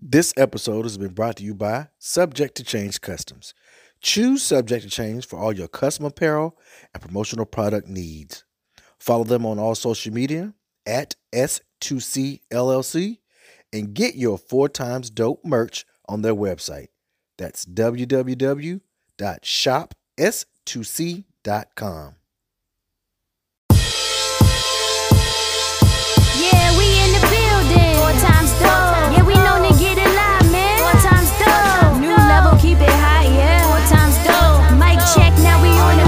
This episode has been brought to you by Subject to Change Customs. Choose Subject to Change for all your custom apparel and promotional product needs. Follow them on all social media at S2C LLC and get your 4x dope merch on their website. That's www.shopS2C.com. Yeah, we in the building. 4x dope. Yeah, we known to get it live, man. 4x dope. New level, keep it high, yeah. 4x dope. Mic check, now we on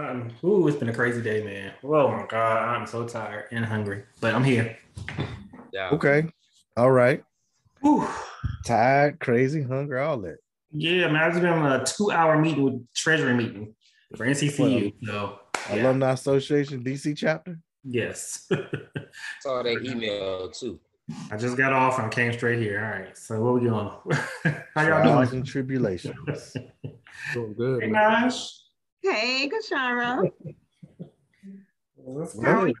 and we live. Ooh, it's been a crazy day, man. Oh my God, I'm so tired and hungry, but I'm here. Yeah. Okay. All right. Ooh. Tired, crazy, hungry, all that. Yeah, man, I was doing a 2-hour meeting with treasury meeting for NCCU. So, yeah. Alumni Association DC chapter. Yes. Saw that email too. I just got off and came straight here. All right. So what we doing? How y'all doing? And tribulations. So good. Hey, Naj. Hey, Kashara. What's going?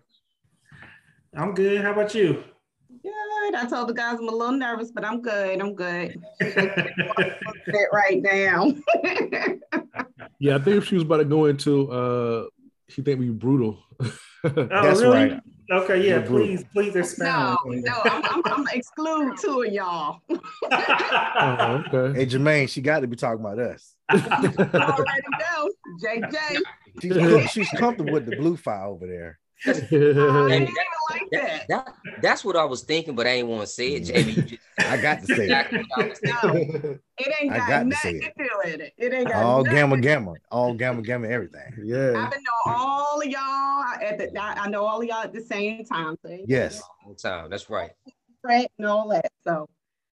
I'm good. How about you? Good. I told the guys I'm a little nervous, but I'm good. I'm good. Right now. Yeah, I think if she was about to go into she think we brutal. Oh, that's really? Right. Okay, yeah, please expound. No, I'm exclude two of y'all. Oh, okay. Hey, Jermaine, she got to be talking about us. Already know, JJ. She's comfortable with the blue file over there. I didn't like that's what I was thinking, but I ain't want to say it, JB. I got to say it. No, it ain't got nothing to do with it. It ain't got all gamma, all gamma, everything. Yeah, I've been knowing all of y'all at the. I know all of y'all at the same time. So yes, all time. That's right. Right, and all that. So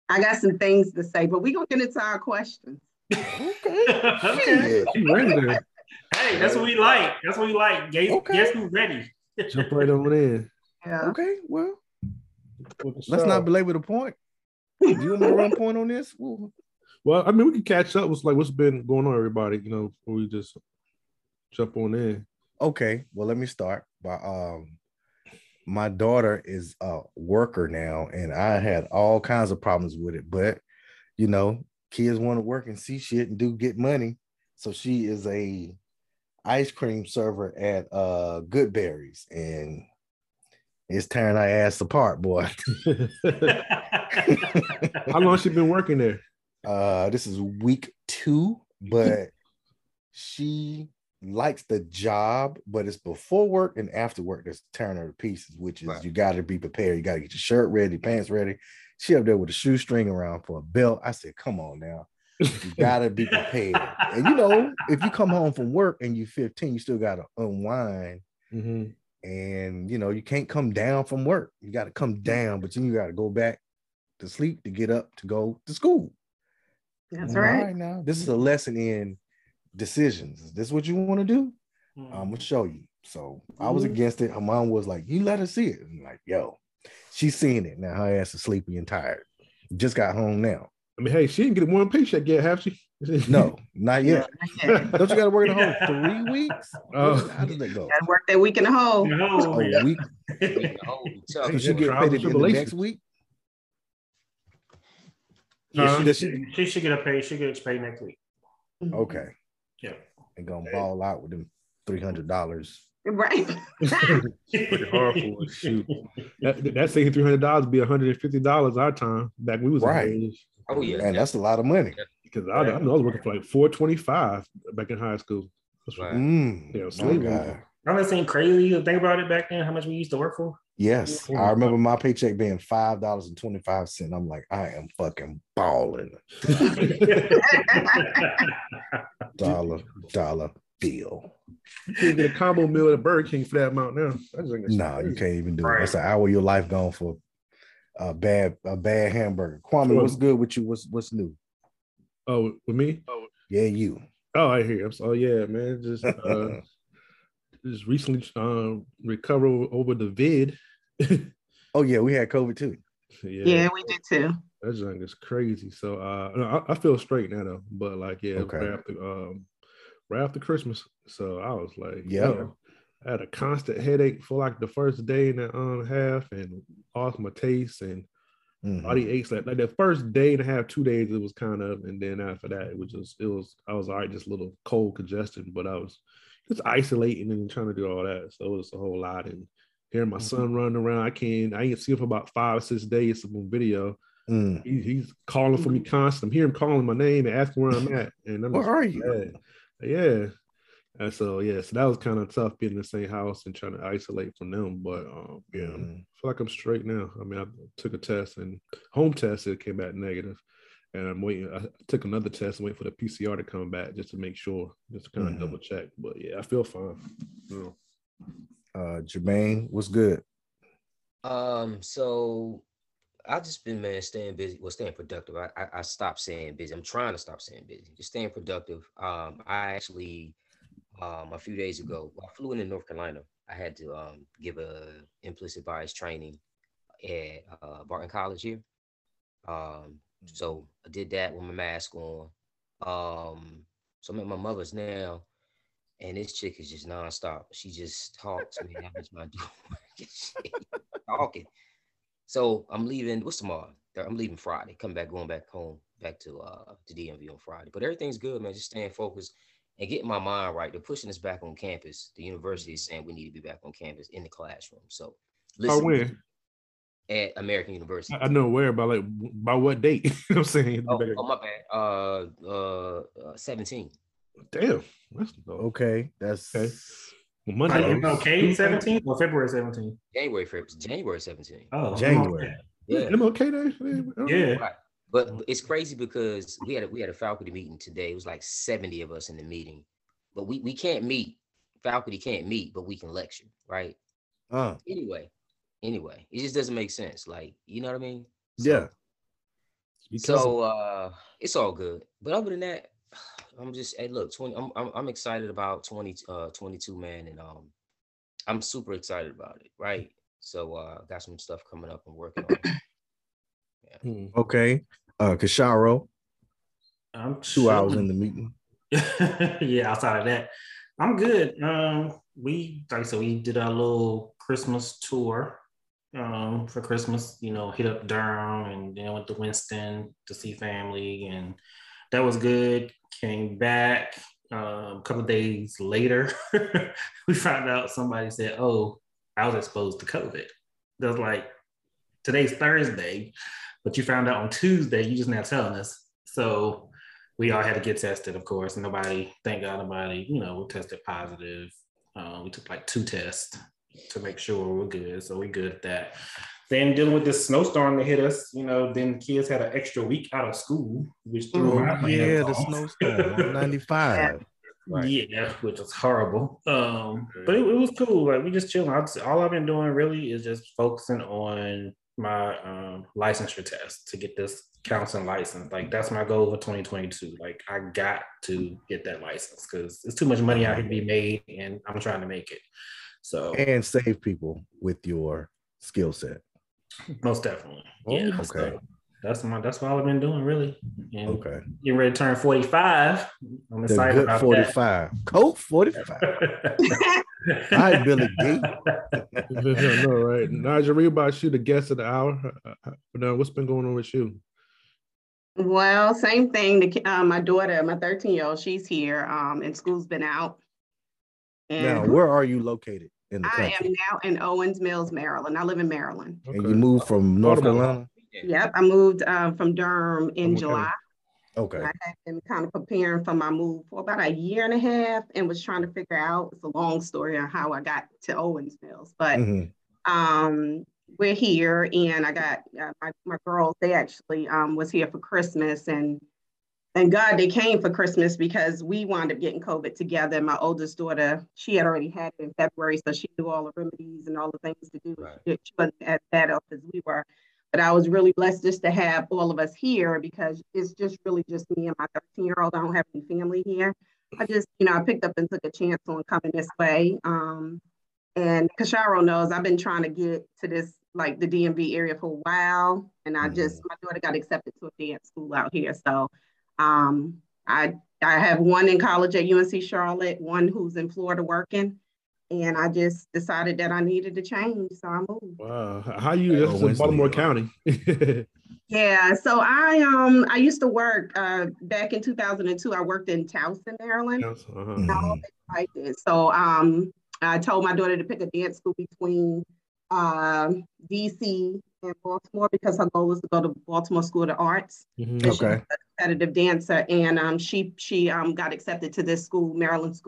I got some things to say, but we gonna get into our questions. Okay. Yeah. Hey, that's what we like. That's what we like. Guess who's ready? Jump right over there. Yeah. Okay, well, let's not belabor the point. Do you want to run point on this? Well, I mean, we can catch up with what's been going on, everybody, before we just jump on in. Okay, well, let me start by my daughter is a worker now, and I had all kinds of problems with it, but, kids want to work and see shit and get money, so she is a ice cream server at Goodberry's, and it's tearing our ass apart, boy. How long she been working there? This is week 2, but she likes the job, but it's before work and after work that's tearing her to pieces, which is right. You got to be prepared. You got to get your shirt ready, pants ready. She up there with a shoestring around for a belt. I said, come on now. You got to be prepared. And if you come home from work and you're 15, you still got to unwind. Mm-hmm. And you can't come down from work. You got to come down, but then you got to go back to sleep to get up to go to school. That's right. Right now, this is a lesson in decisions. Is this what you want to do? Mm-hmm. I'm gonna show you. So I was against it. Her mom was like, "You let her see it." I'm like, "Yo, she's seeing it now. Her ass is sleepy and tired. Just got home now." I mean, hey, she didn't get one paycheck yet, have she? No, not yet. Don't you got to work at home 3 weeks? How does that go? Got to work that week and a whole. Week. She get paid at the next week? Yeah, she should get paid. She gets paid next week. Okay. Yeah. And gonna ball out with them $300. Right. Pretty hard for us. Shoot. That saying $300 be $150 our time back when we was right. Oh yeah, and that's a lot of money. Because I know I was working for like $425 back in high school. That's right. Remember seeing crazy to think about it back then, how much we used to work for? Yes. I remember my paycheck being $5.25. I'm like, I am fucking balling. dollar bill. You can't get a combo meal at a Burger King for that amount now. You can't even do it. That's an hour of your life gone for a bad hamburger. Kwame, what's good with you? What's new? Oh, with me? Oh, yeah, you. Oh, I hear. I'm sorry. Yeah, man. Just just recently recovered over the vid. Oh yeah, we had COVID too. Yeah, we did too. That junk is crazy. So I feel straight now though. But right after Christmas, so I was like, yeah. I had a constant headache for like the first day and a half, and lost my taste and body aches. Like the first day and a half, 2 days, it was kind of, and then after that, it was just, I was all right, just a little cold congestion, but I was just isolating and trying to do all that. So it was a whole lot. And hearing my son running around, I ain't seen him for about 5 or 6 days on video. He's calling for me constantly. I hear him calling my name and asking where I'm at. And I'm where are you? Yeah. And so, so that was kind of tough being in the same house and trying to isolate from them. But I feel like I'm straight now. I mean, I took a test and home test, it came back negative. And I'm waiting. I took another test and wait for the PCR to come back just to make sure, just to kind of double check. But yeah, I feel fine. Yeah. Jermaine, what's good? So I've just been, man, staying busy. Well, staying productive. I stopped saying busy. I'm trying to stop saying busy. Just staying productive. I actually, a few days ago, I flew into North Carolina. I had to give a implicit bias training at Barton College here. So I did that with my mask on. So I'm at my mother's now, and this chick is just nonstop. She just talks, man. That was my door. Talking. So I'm leaving. What's tomorrow? I'm leaving Friday. Coming back, going back home, back to DMV on Friday. But everything's good, man. Just staying focused and getting my mind right. They're pushing us back on campus. The university is saying we need to be back on campus in the classroom. So listen. Where? At American University. I know where, but like by what date? You know what I'm saying? Oh, my bad. 17. Damn. That's okay. That's okay. Well, Monday. MLK 17 or February 17? January 17. Oh, January. Yeah. MLK Day. Yeah. Right. But it's crazy because we had a faculty meeting today. It was like 70 of us in the meeting. But we can't meet. Faculty can't meet, but we can lecture, right? Anyway, it just doesn't make sense. Like, you know what I mean? So, yeah. So it's all good. But other than that, I'm just, hey, look, I'm excited about 22, man, and I'm super excited about it, right? So got some stuff coming up and working on. Yeah. Okay. Kashara, I'm 2 hours in the meeting. Yeah, outside of that, I'm good. We did our little Christmas tour. For Christmas, hit up Durham and went to Winston to see family, and that was good. Came back a couple of days later. We found out somebody said, "Oh, I was exposed to COVID." That was like, today's Thursday, but you found out on Tuesday. You just now telling us. So we all had to get tested, of course. Nobody, thank God, nobody, tested positive. We took like 2 tests to make sure we're good. So we're good at that. Then dealing with this snowstorm that hit us, then kids had an extra week out of school, which threw my hands off. Snowstorm, 95. Right. Yeah, which was horrible. But it was cool. Like, we just chilling. All I've been doing really is just focusing on my licensure test to get this counseling license. Like, that's my goal for 2022. Like, I got to get that license because it's too much money out here to be made, and I'm trying to make it. So, and save people with your skill set. Most definitely. Yeah. Okay. So that's all I've been doing, really. And okay. Getting ready to turn 45. I'm excited about 45. Coat 45. Hi, Billy D. No, right. Najeri, about you, the guest of the hour. Now, what's been going on with you? Well, same thing. My daughter, my 13-year-old, she's here, and school's been out. And now, where are you located in the country? I am now in Owings Mills, Maryland. I live in Maryland. Okay. And you moved from North Carolina? Yep, I moved from Durham in July. Okay. I had been kind of preparing for my move for about a year and a half and was trying to figure out, it's a long story on how I got to Owings Mills, but we're here, and I got my girls, they actually was here for Christmas, and thank God they came for Christmas because we wound up getting COVID together. My oldest daughter, she had already had it in February, so she knew all the remedies and all the things to do. Right. She wasn't as bad off as we were. But I was really blessed just to have all of us here because it's just really just me and my 13-year-old. I don't have any family here. I just, I picked up and took a chance on coming this way. And Kasharo knows I've been trying to get to this, like the DMV area for a while. And I just, my daughter got accepted to a dance school out here. So I have one in college at UNC Charlotte, one who's in Florida working, And I just decided that I needed to change, so I moved. Wow, how you? This is in Baltimore County. Yeah, so I used to work back in 2002. I worked in Towson, Maryland. Like this. So I told my daughter to pick a dance school between DC and Baltimore because her goal was to go to Baltimore School of the Arts. She was a competitive dancer, and she got accepted to this school, Maryland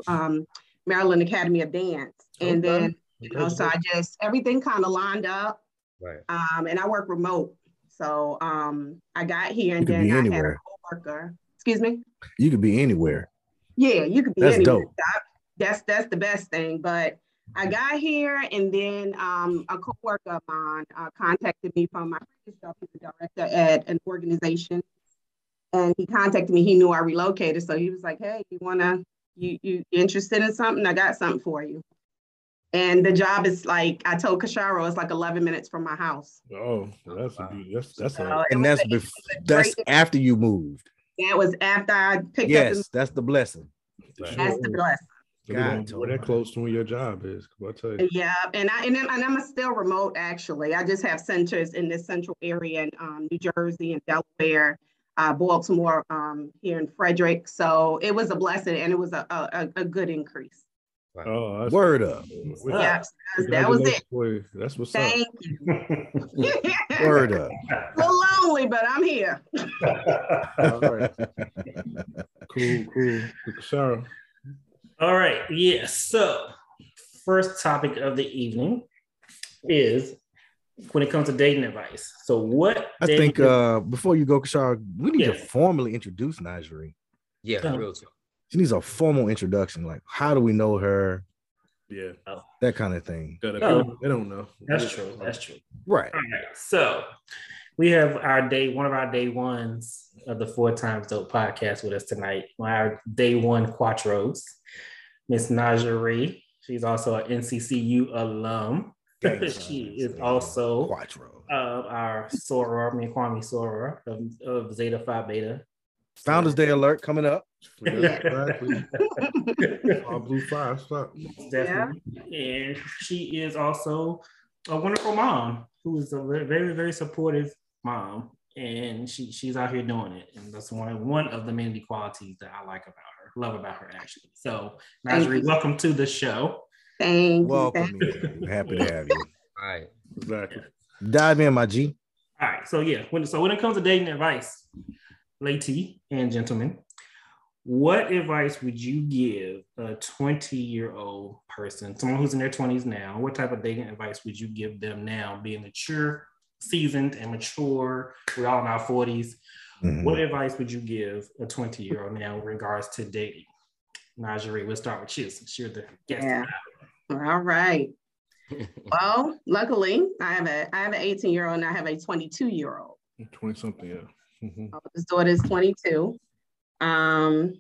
Academy of Dance. And then, you know, so I just, everything kind of lined up. Right. And I work remote. So I got here and then I had a coworker. Excuse me? You could be anywhere. Yeah, you could be anywhere. Dope. That's the best thing. But I got here and then a coworker of mine contacted me from my previous job. He's a director at an organization. And he contacted me. He knew I relocated. So he was like, hey, you want to, you interested in something? I got something for you. And the job is like, I told Kashara, it's like 11 minutes from my house. Oh, that's wow. That's after you moved. That was after I picked up. Yes, that's the blessing. That's the blessing. God, we're that close to where your job is. I'll tell you. Yeah, and I'm still remote actually. I just have centers in this central area in New Jersey and Delaware. Baltimore here in Frederick. So it was a blessing and it was a good increase. Oh, word up. Yeah, that was it. Boy, that's what's Thank up. You. Word up. A little lonely, but I'm here. All right. Cool. Sarah. All right. Yeah. So first topic of the evening is when it comes to dating advice. So what I think before you go, Kashara, we need to formally introduce Najeri. Yeah, real talk. She needs a formal introduction. Like, how do we know her? Yeah. That kind of thing. They don't know. That's true. Right. All right. So we have one of our day ones of the 4 Times Dope podcast with us tonight. Our day one quattros, Miss Najeri. She's also an NCCU alum. She is also our soror, Kwame soror of Zeta Phi Beta. Founders Day alert coming up. Blue fire, definitely. Yeah. And she is also a wonderful mom who is a very, very supportive mom, and she's out here doing it, and that's one of the many qualities that I like about her, love about her actually. So, Najeri, welcome to the show. Welcome. Happy to have you. All right. Exactly. Yeah. Dive in, my G. All right. So yeah, when it comes to dating advice, ladies and gentlemen, what advice would you give a 20-year-old person, someone who's in their 20s now? What type of dating advice would you give them now, being mature, seasoned, and mature? We're all in our 40s. Mm-hmm. What advice would you give a 20-year-old now in regards to dating? Najeri, we'll start with you since you're the guest. Yeah. All right. Well, luckily, I have an 18-year-old and I have a 22-year-old. 20-something, yeah. Mm-hmm. His daughter is 22. And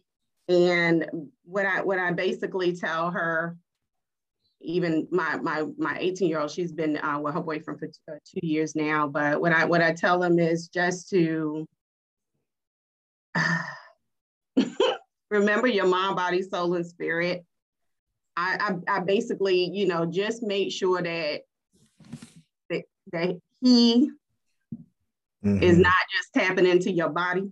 what I basically tell her, even my 18-year-old, she's been with her boyfriend for 2 years now. But what I tell them is just to remember your mind, body, soul, and spirit. I basically, you know, just make sure that he is not just tapping into your body.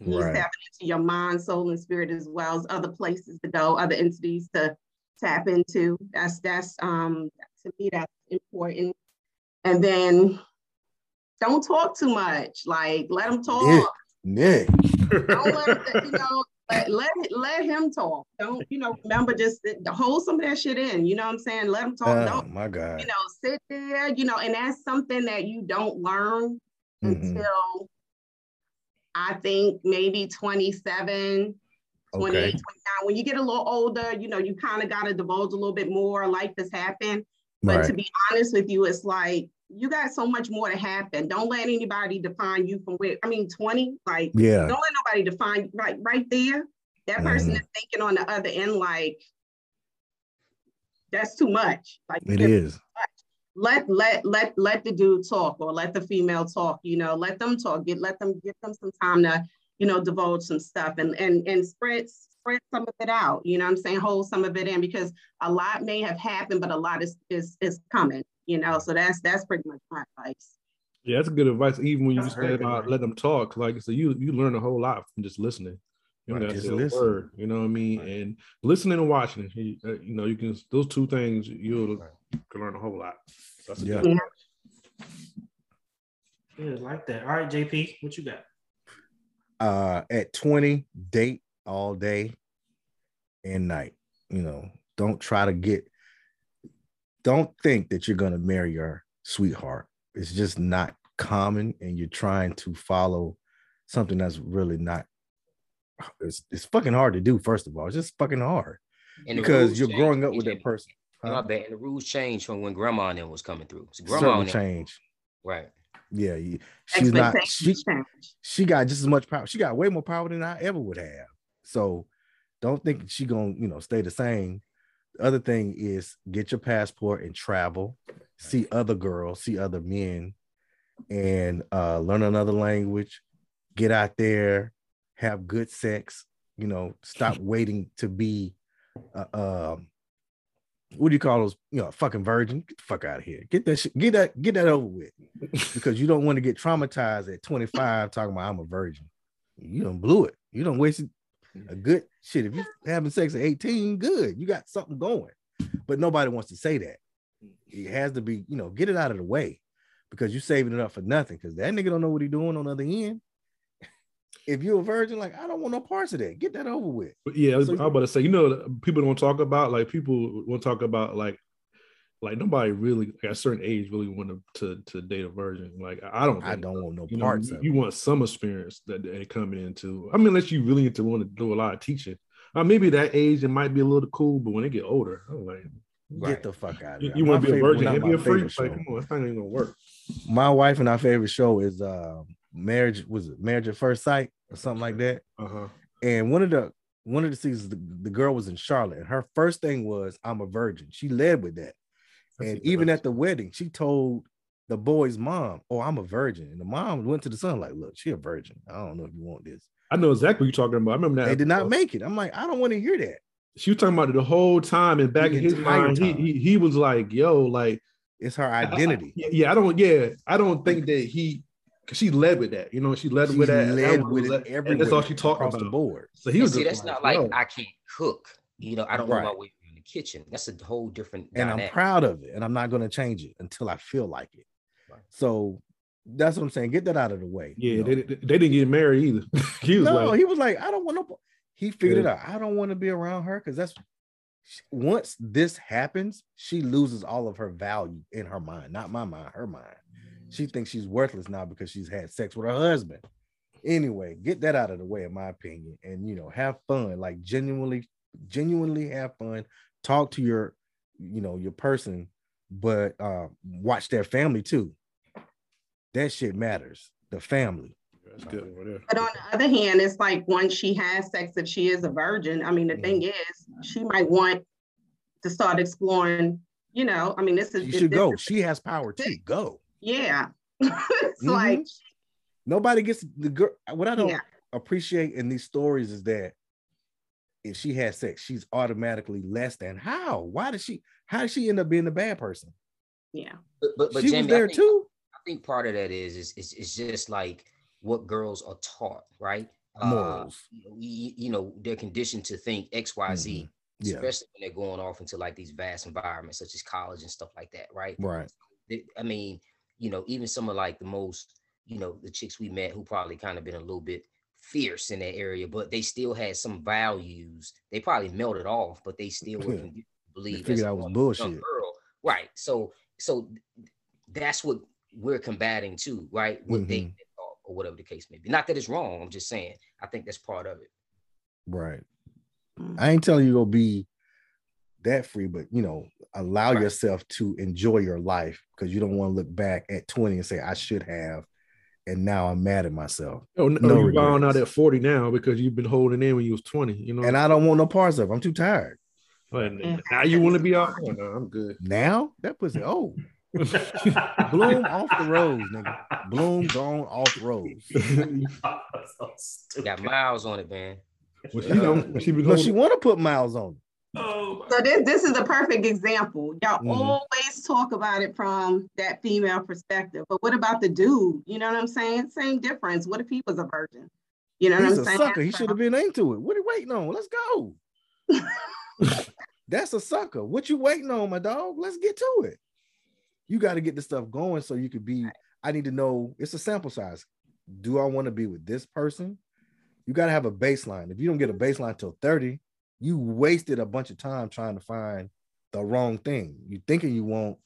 He's tapping into your mind, soul, and spirit, as well as other places to go, other entities to tap into. That's to me, that's important. And then don't talk too much. Like, let him talk. Nick. Don't let him, you know. Let him talk. Don't, you know, remember, just hold some of that shit in. You know what I'm saying? Let him talk. Oh, my God. You know, sit there, you know, and that's something that you don't learn until I think maybe 27, 28, 29. When you get a little older, you know, you kind of got to divulge a little bit more. Life has happened. But to be honest with you, it's like, you got so much more to happen. Don't let anybody define you from where, 20, like, don't let nobody define, like, right there. That person is thinking on the other end, like, that's too much. Like, it is. Let the dude talk, or let the female talk, you know, let them talk, let them give them some time to, you know, divulge some stuff and spread spread some of it out, you know what I'm saying? Hold some of it in, because a lot may have happened, but a lot is coming, you know? So that's pretty much my advice. Yeah, that's good advice. Even when you just said about let them talk, like, so you learn a whole lot from just listening. You know, right, word, you know what I mean? Right. And listening and watching, you know, you can, those two things, you can learn a whole lot. So that's a good yeah, like that. All right, JP, what you got? At 20, date all day and night. You know, don't think that you're going to marry your sweetheart. It's just not common, and you're trying to follow something that's really not. It's fucking hard to do, first of all. It's just fucking hard, and because you're growing up with that person. Huh? And the rules change from when grandma and them was coming through. So grandma change. Right. Yeah. She's not, she got just as much power. She got way more power than I ever would have. So don't think she's going to, you know, stay the same. The other thing is get your passport and travel, see other girls, see other men, and learn another language, get out there, have good sex, you know, stop waiting to be, what do you call those, you know, fucking virgin? Get the fuck out of here. Get that shit, get that over with. Because you don't want to get traumatized at 25 talking about I'm a virgin. You done blew it. You done wasted a good shit. If you're having sex at 18, good. You got something going. But nobody wants to say that. It has to be, you know, get it out of the way, because you're saving it up for nothing, because that nigga don't know what he's doing on the other end. If you're a virgin, like, I don't want no parts of that. Get that over with. But yeah, so, I'm about to say, you know, people want to talk about like nobody really at a certain age really want to date a virgin. Like, I don't want no parts. You want some experience that they coming into. I mean, unless you really want to do a lot of teaching. Maybe that age it might be a little cool, but when they get older, I'm like, get the fuck out of here. You want to be a virgin and be a freak? Like, come on, it's not even gonna work. My wife and our favorite show is Marriage at First Sight or something like that. Uh-huh. And one of the seasons, the girl was in Charlotte, and her first thing was, I'm a virgin. She led with that. And even at the wedding, she told the boy's mom, oh, I'm a virgin. And the mom went to the son like, look, she a virgin. I don't know if you want this. I know exactly what you're talking about. I remember that. They did not make it. I'm like, I don't want to hear that. She was talking about it the whole time. And back in his mind, he was like, yo, like. It's her identity. I don't think that he. She led with that, you know. She led with it, and that's all she talked about. The board. So he was. See, that's not like I can't cook. You know, I don't know about way in the kitchen. That's a whole different. And dynamic. I'm proud of it, and I'm not going to change it until I feel like it. Right. So that's what I'm saying. Get that out of the way. Yeah, you know? they didn't get married either. He was like, I don't want no. He figured it out. I don't want to be around her, because that's once this happens, she loses all of her value in her mind, not my mind, her mind. She thinks she's worthless now because she's had sex with her husband. Anyway, get that out of the way, in my opinion. And, you know, have fun. Like, genuinely have fun. Talk to your, you know, your person, but watch their family too. That shit matters. The family. That's good. But on the other hand, it's like once she has sex, if she is a virgin, I mean, the thing is, she might want to start exploring, you know, I mean, this is. You should go. She has power too. Go. Yeah. It's like nobody gets the girl. What I don't appreciate in these stories is that if she has sex, she's automatically less than. How? How did she end up being a bad person? Yeah. But she Jamie, was there too. I think part of that is just like what girls are taught, right? Morals. You know, they're conditioned to think X, Y, Z, especially when they're going off into like these vast environments such as college and stuff like that, right? Right. I mean, you know, even some of like the most, you know, the chicks we met who probably kind of been a little bit fierce in that area, but they still had some values. They probably melted off, but they still wouldn't believe that I was bullshit. Right. So that's what we're combating too, right? What they or whatever the case may be. Not that it's wrong. I'm just saying, I think that's part of it. Right. I ain't telling you to be that free, but you know, allow yourself to enjoy your life, because you don't want to look back at 20 and say I should have, and now I'm mad at myself. No, you're bowing out at 40 now because you've been holding in when you was 20, you know. And I don't want no parts of it. I'm too tired. But now you want to be out? Oh, no, I'm good. Now that pussy old. Bloom off the rose, nigga. Bloom gone off the rose. Got miles on it, man. Well, she don't, she because she want to put miles on it. Oh, so this is a perfect example. Y'all always talk about it from that female perspective, but what about the dude? You know what I'm saying? Same difference. What if he was a virgin? You know what I'm saying? He's a sucker. He should have been into it. What are you waiting on? Let's go. That's a sucker. What you waiting on, my dog? Let's get to it. You got to get this stuff going so you could be, I need to know, it's a sample size. Do I want to be with this person? You got to have a baseline. If you don't get a baseline till 30, you wasted a bunch of time trying to find the wrong thing. You thinking you want,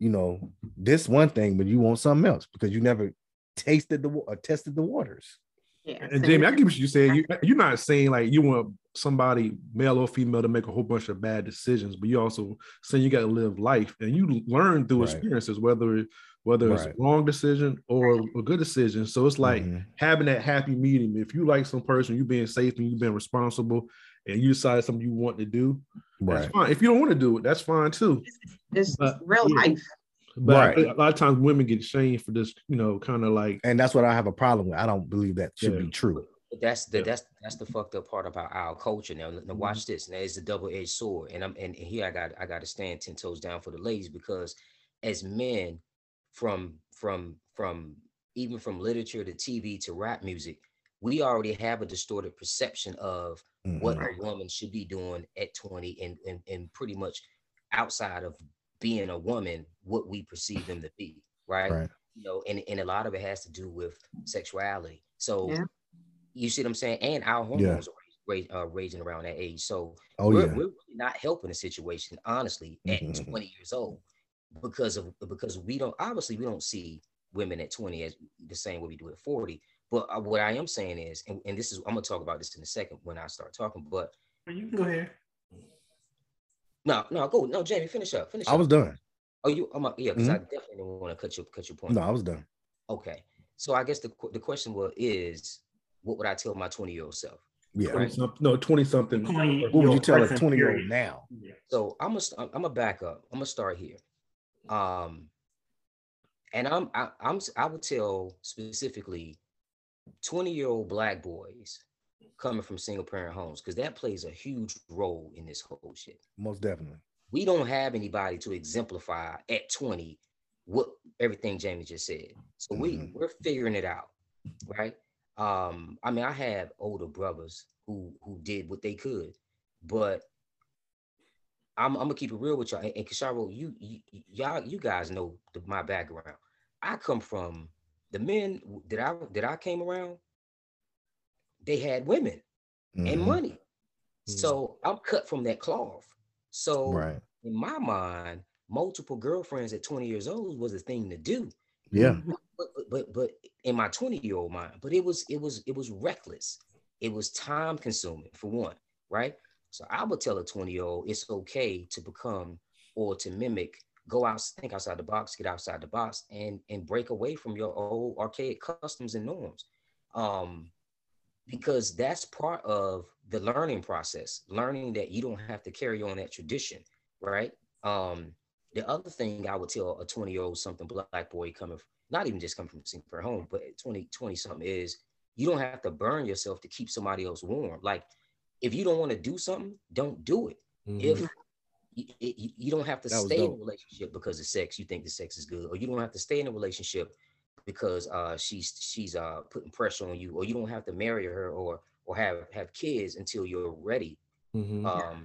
you know, this one thing, but you want something else because you never tasted the or tested the waters. Yeah. And Jamie, I get what you're saying. You're not saying like you want somebody, male or female, to make a whole bunch of bad decisions, but you also saying you got to live life and you learn through experiences, whether it's a wrong decision or a good decision. So it's like having that happy medium. If you like some person, you being safe and you being responsible, and you decide something you want to do, that's fine. If you don't want to do it, that's fine too. It's real life. But a lot of times women get shamed for this, you know, kind of like. And that's what I have a problem with. I don't believe that should be true. That's the fucked up part about our culture. Now watch this. Now it's a double-edged sword. And here I got to stand 10 toes down for the ladies, because as men, from even from literature to TV to rap music, we already have a distorted perception of what a woman should be doing at 20 and pretty much outside of being a woman, what we perceive them to be, right? You know, and a lot of it has to do with sexuality. So you see what I'm saying? And our hormones are raging around that age. So we're really not helping the situation, honestly, at 20 years old, because we don't see women at 20 as the same way we do at 40. But what I am saying is, and this is, I'm going to talk about this in a second when I start talking, but. You can go ahead. No, go. No, Jamie, finish up. I was done. Oh, you, yeah, because I definitely didn't want to cut your point. No, I was done. Okay. So I guess the question is, what would I tell my 20-year-old self? Yeah. Right? No, 20-something. What would you tell a 20-year-old now? Yeah. So I'm going to back up. I'm going to start here. And I would tell specifically 20-year-old Black boys coming from single-parent homes, because that plays a huge role in this whole shit. Most definitely. We don't have anybody to exemplify at 20 what everything Jamie just said. So we're figuring it out, right? I mean, I have older brothers who did what they could, but I'm gonna keep it real with y'all. And Kashara, you guys know my background. I come from the men that I came around, they had women and money. So I'm cut from that cloth. So in my mind, multiple girlfriends at 20 years old was a thing to do. Yeah. But in my 20-year-old mind, but it was reckless. It was time consuming for one, right? So I would tell a 20-year-old it's okay to become or to mimic. Go out, think outside the box, get outside the box, and break away from your old archaic customs and norms. Because that's part of the learning process, learning that you don't have to carry on that tradition, right? The other thing I would tell a 20-year-old something Black boy coming, not even just coming from single parent home, but 20 something is, you don't have to burn yourself to keep somebody else warm. Like, if you don't want to do something, don't do it. If you don't have to stay in a relationship because of sex. You think the sex is good, or you don't have to stay in a relationship because she's putting pressure on you, or you don't have to marry her or have kids until you're ready to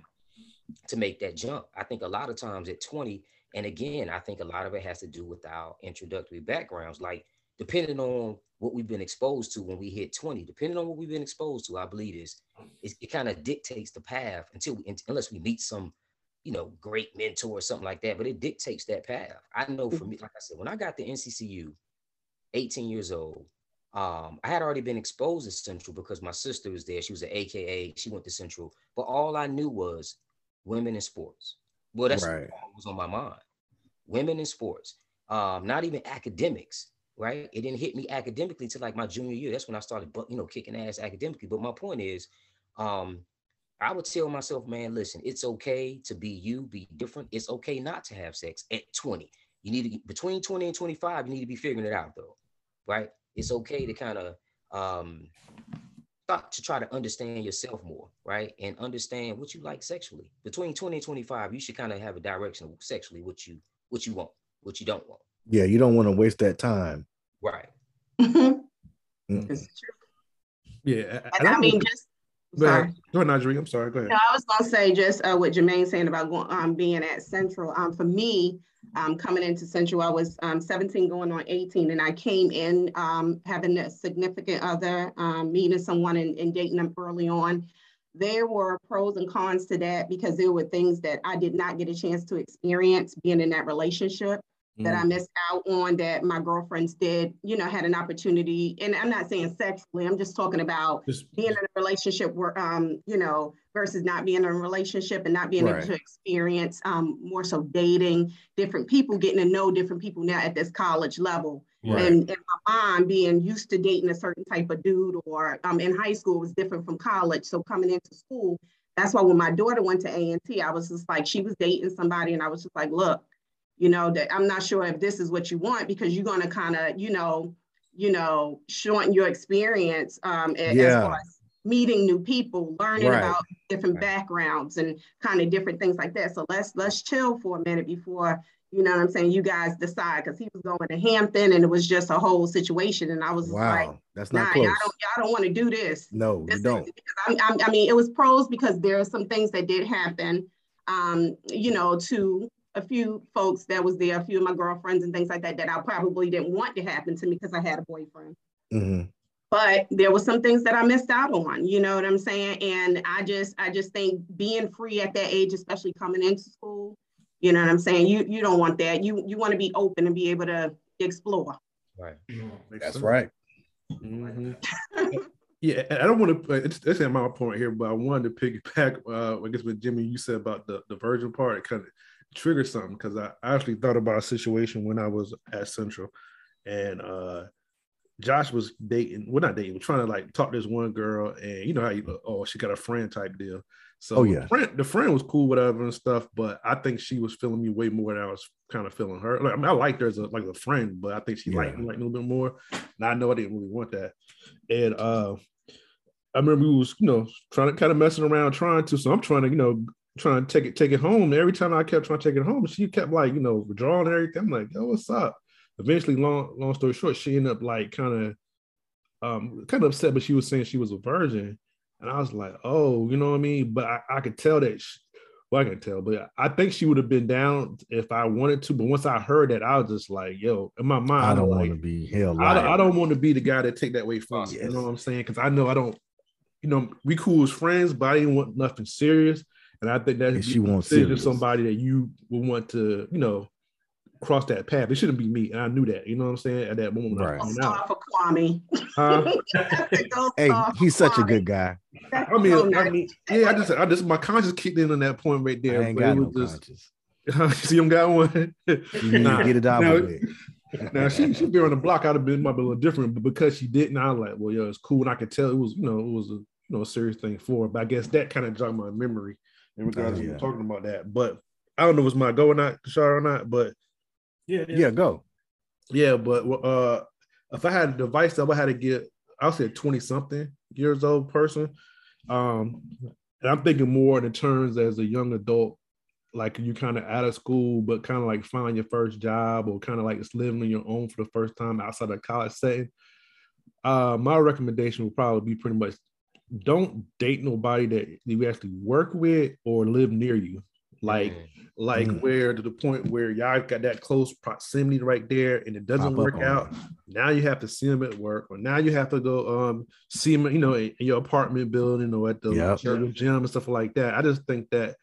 make that jump. I think a lot of times at 20, and again, I think a lot of it has to do with our introductory backgrounds. Like, depending on what we've been exposed to when we hit 20, depending on what we've been exposed to, I believe it kind of dictates the path unless we meet some, you know, great mentor or something like that, but it dictates that path. I know for me, like I said, when I got to NCCU, 18 years old, I had already been exposed to Central because my sister was there. She was an AKA, she went to Central, but all I knew was women in sports. Well, that's what was on my mind. Women in sports, not even academics, right? It didn't hit me academically till like my junior year. That's when I started, you know, kicking ass academically. But my point is, I would tell myself, man, listen, it's okay to be you, be different. It's okay not to have sex at 20. You need to get between 20 and 25, you need to be figuring it out though, right? It's okay to kind of start to try to understand yourself more, right? And understand what you like sexually. Between 20 and 25, you should kind of have a direction of sexually what you want, what you don't want. Yeah, you don't want to waste that time. Right. It's true. Yeah. And I mean, just go ahead, Najeri. I'm sorry. Go ahead. No, I was gonna say just what Jermaine saying about being at Central. For me, coming into Central, I was 17 going on 18, and I came in having a significant other, meeting someone and dating them early on. There were pros and cons to that because there were things that I did not get a chance to experience being in that relationship. Mm-hmm. That I missed out on that my girlfriends did, you know, had an opportunity. And I'm not saying sexually, I'm just talking about being in a relationship where, you know, versus not being in a relationship and not being able to experience more so dating different people, getting to know different people now at this college level. Right. And my mom being used to dating a certain type of dude or in high school was different from college. So coming into school, that's why when my daughter went to A&T, I was just like, she was dating somebody and I was just like, look, you know, that I'm not sure if this is what you want because you're going to kind of, you know, shorten your experience as far as meeting new people, learning about different backgrounds and kind of different things like that. So let's chill for a minute before, you know what I'm saying, you guys decide, because he was going to Hampton and it was just a whole situation. And I was like, that's not close. Y'all don't want to do this. No, you don't. I mean, it was pros because there are some things that did happen, you know, to a few folks that was there, a few of my girlfriends and things like that I probably didn't want to happen to me because I had a boyfriend. Mm-hmm. But there were some things that I missed out on, you know what I'm saying? And I just think being free at that age, especially coming into school, you know what I'm saying? You don't want that. You want to be open and be able to explore. Right. That's right. Mm-hmm. Yeah, I don't want to, that's not my point here, but I wanted to piggyback, I guess what Jimmy, you said about the virgin part, it kind of trigger something because I actually thought about a situation when I was at Central and Josh was trying to like talk to this one girl and you know how she got a friend type deal. So the friend was cool, whatever and stuff, but I think she was feeling me way more than I was kind of feeling her. Like, I mean, I liked her as a friend, but I think she liked me like a little bit more. And I know I didn't really want that. And I remember we was, you know, trying to kind of messing around, so I'm trying to, you know, take it home. Every time I kept trying to take it home, she kept like, you know, withdrawing and everything. I'm like, yo, what's up? Eventually, long story short, she ended up like kind of upset, but she was saying she was a virgin. And I was like, oh, you know what I mean? But I could tell that, but I think she would have been down if I wanted to. But once I heard that, I was just like, yo, in my mind, I don't want to be hell. I don't want to be the guy that take that way from you. You know what I'm saying? Because I know I don't, you know, we cool as friends, but I didn't want nothing serious. And I think that she wants somebody that you would want to, you know, cross that path. It shouldn't be me. And I knew that, you know what I'm saying? At that moment, I was off of Kwame. Hey, he's such a good guy. I mean, yeah, I just, my conscience kicked in on that point right there. I ain't got no conscience. See, you got one? Nah, get it out of it. Now she'd be on the block. I'd have been a little different, but because she didn't, I was like, well, yo, it's cool. And I could tell it was, you know, a serious thing for her. But I guess that kind of jogged my memory in regards to talking about that. But I don't know if it's my go or not, Kashara or not, but yeah, go. Yeah, but if I had a device that I had to get, I'll say a 20-something years old person, and I'm thinking more in the terms as a young adult, like you kind of out of school, but kind of like find your first job or kind of like it's living on your own for the first time outside of college setting. My recommendation would probably be pretty much don't date nobody that you actually work with or live near you, where to the point where y'all got that close proximity right there, and it doesn't work out. Now you have to see them at work, or now you have to go see them, you know, in your apartment building or at the gym and stuff like that. I just think that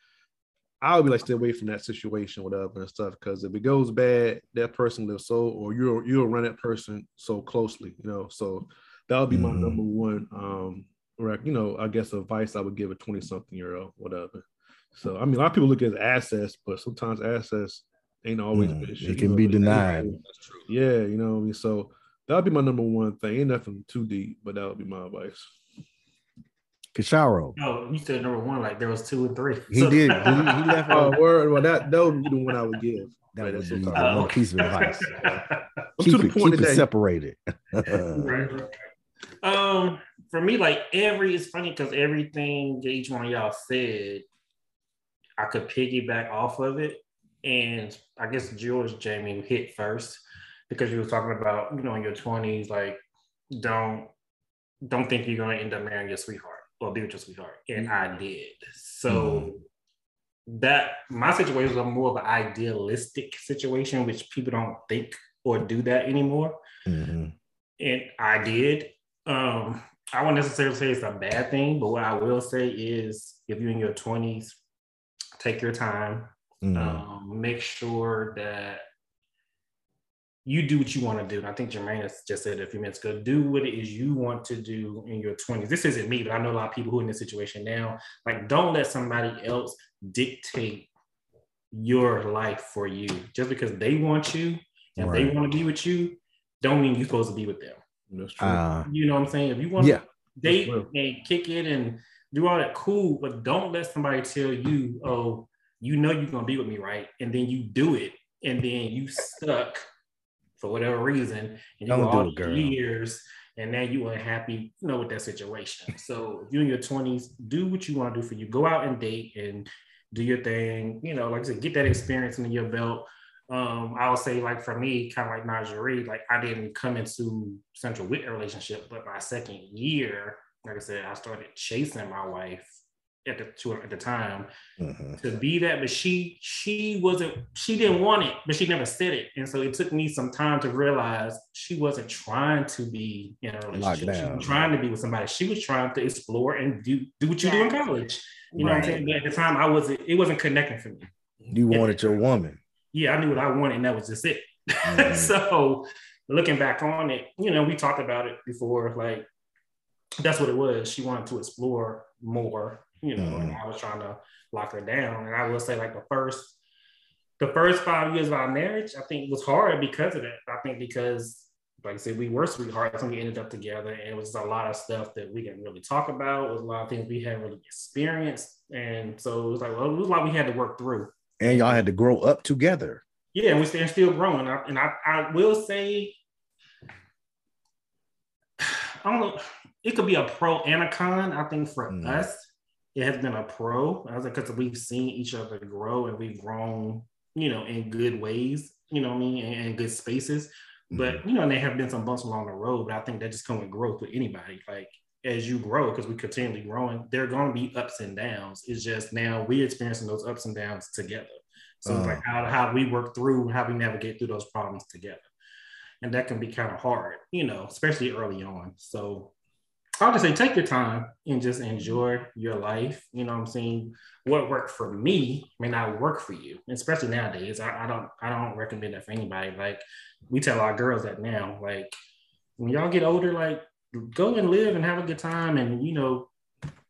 I would be like stay away from that situation, whatever and stuff, because if it goes bad, that person lives or you'll run that person so closely, you know. So that would be my number one. You know, I guess advice I would give a 20-something-year-old, whatever. So, I mean, a lot of people look at assets, but sometimes assets ain't always an issue. It can be denied. That's true. Yeah, you know what I mean? So that would be my number one thing. Ain't nothing too deep, but that would be my advice. Kasharo. No, you said number one, like there was two and three. He did. He left out a word. Well, that would be the one I would give. That would be one piece of advice. Keep it separated. Right. for me, like it's funny because everything that each one of y'all said, I could piggyback off of it. And I guess George, Jamie, hit first because you were talking about, you know, in your 20s, like don't think you're going to end up marrying your sweetheart or be with your sweetheart. And I did. So that my situation was more of an idealistic situation, which people don't think or do that anymore. And I did. I wouldn't necessarily say it's a bad thing, but what I will say is if you're in your 20s, take your time. Make sure that you do what you want to do. And I think Jermaine has just said a few minutes ago, do what it is you want to do in your 20s. This isn't me, but I know a lot of people who are in this situation now. Like, don't let somebody else dictate your life for you. Just because they want you and they want to be with you, don't mean you're supposed to be with them. That's true. You know what I'm saying? If you want to date and kick it and do all that, cool, but don't let somebody tell you, oh, you know you're going to be with me, right? And then you do it, and then you stuck for whatever reason, and you all years, and now you unhappy, you know, with that situation. So if you're in your 20s, do what you want to do for you. Go out and date and do your thing. You know, like I said, get that experience into your belt. I would say, like, for me, kind of like Najeri, like, I didn't come into Central with a relationship, but my second year, like I said, I started chasing my wife at the time to be that, but she didn't want it, but she never said it. And so it took me some time to realize she wasn't trying to be in a relationship. She was trying to be with somebody. She was trying to explore and do what you do in college. You know what I'm saying? But at the time, it wasn't connecting for me. You wanted your woman. Yeah, I knew what I wanted, and that was just it. So looking back on it, you know, we talked about it before, like, that's what it was. She wanted to explore more, you know, and I was trying to lock her down. And I will say, like, the first 5 years of our marriage, I think was hard because of that. I think because, like I said, we were sweethearts and we ended up together, and it was just a lot of stuff that we didn't really talk about. It was a lot of things we hadn't really experienced. And so it was like, well, it was like we had to work through. And y'all had to grow up together. Yeah, and we're still growing. I will say, I don't know, it could be a pro and a con. I think for us, it has been a pro. I was like, because we've seen each other grow and we've grown, you know, in good ways, you know what I mean, and in good spaces. But, you know, and there have been some bumps along the road, but I think that just comes with growth with anybody. Like, as you grow, because we're continually growing, there are going to be ups and downs. It's just now we're experiencing those ups and downs together. So it's like how we work through, how we navigate through those problems together. And that can be kind of hard, you know, especially early on. So I'll just say, take your time and just enjoy your life. You know what I'm saying? What worked for me may not work for you, especially nowadays. I don't recommend that for anybody. Like, we tell our girls that now, like, when y'all get older, like, go and live and have a good time and, you know,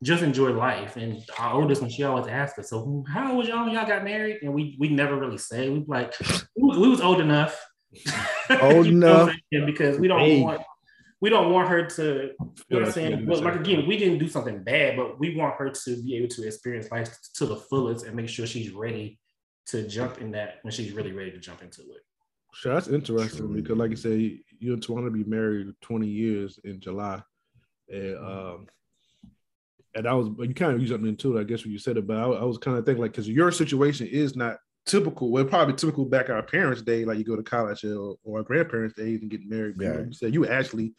just enjoy life. And our oldest one, she always asked us, so how old was y'all when y'all got married? And we never really say. We like, we was old enough. Old enough. Because we don't want her to, you know what I'm saying? Well, like, again, we didn't do something bad, but we want her to be able to experience life to the fullest and make sure she's ready to jump in that when she's really ready to jump into it. Sure, that's interesting because, like you say, you and Tawana be married 20 years in July, and I was, you kind of used up into it, I guess, what you said about. I was kind of thinking, like, because your situation is not typical. Well, probably typical back in our parents' day, like you go to college or our grandparents' days and get married. But you said you actually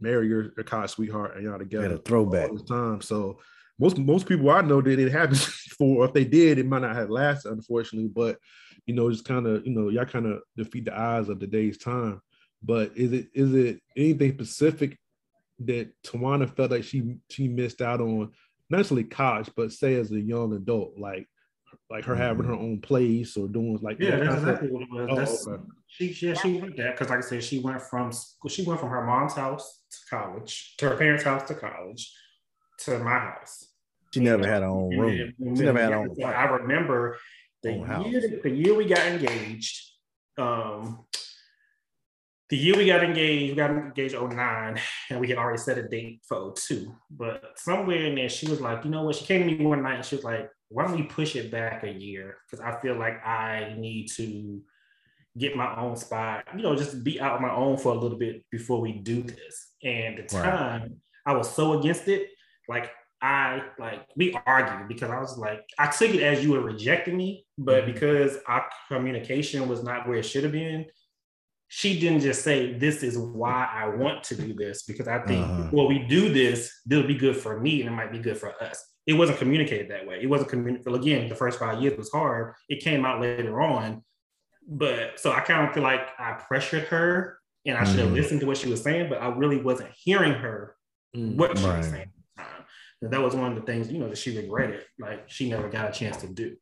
marry your college sweetheart and y'all together. A throwback all the time. So most people I know that it happens for. If they did, it might not have lasted, unfortunately, but. You know, just kind of, you know, y'all kind of defeat the eyes of today's time. But is it anything specific that Tawana felt like she missed out on, not necessarily college, but say as a young adult, like her having her own place or doing like that's exactly what it was. She went that because, like I said, she went from her mom's house to college, to her parents' house to college, to my house. She never had her own room. She never had her own. I remember. The year we got engaged, we got engaged 2009, and we had already set a date for 2002. But somewhere in there, she was like, you know what? She came to me one night and she was like, why don't we push it back a year? Because I feel like I need to get my own spot, you know, just be out on my own for a little bit before we do this. And at the time, I was so against it. We argued because I was like, I took it as you were rejecting me, but because our communication was not where it should have been, she didn't just say, this is why I want to do this, because I think, well, we do this, this will be good for me and it might be good for us. It wasn't communicated that way. It wasn't communicated. Again, the first 5 years was hard. It came out later on. But so I kind of feel like I pressured her and I should have listened to what she was saying, but I really wasn't hearing her what she was saying. That was one of the things, you know, that she regretted, like she never got a chance to do.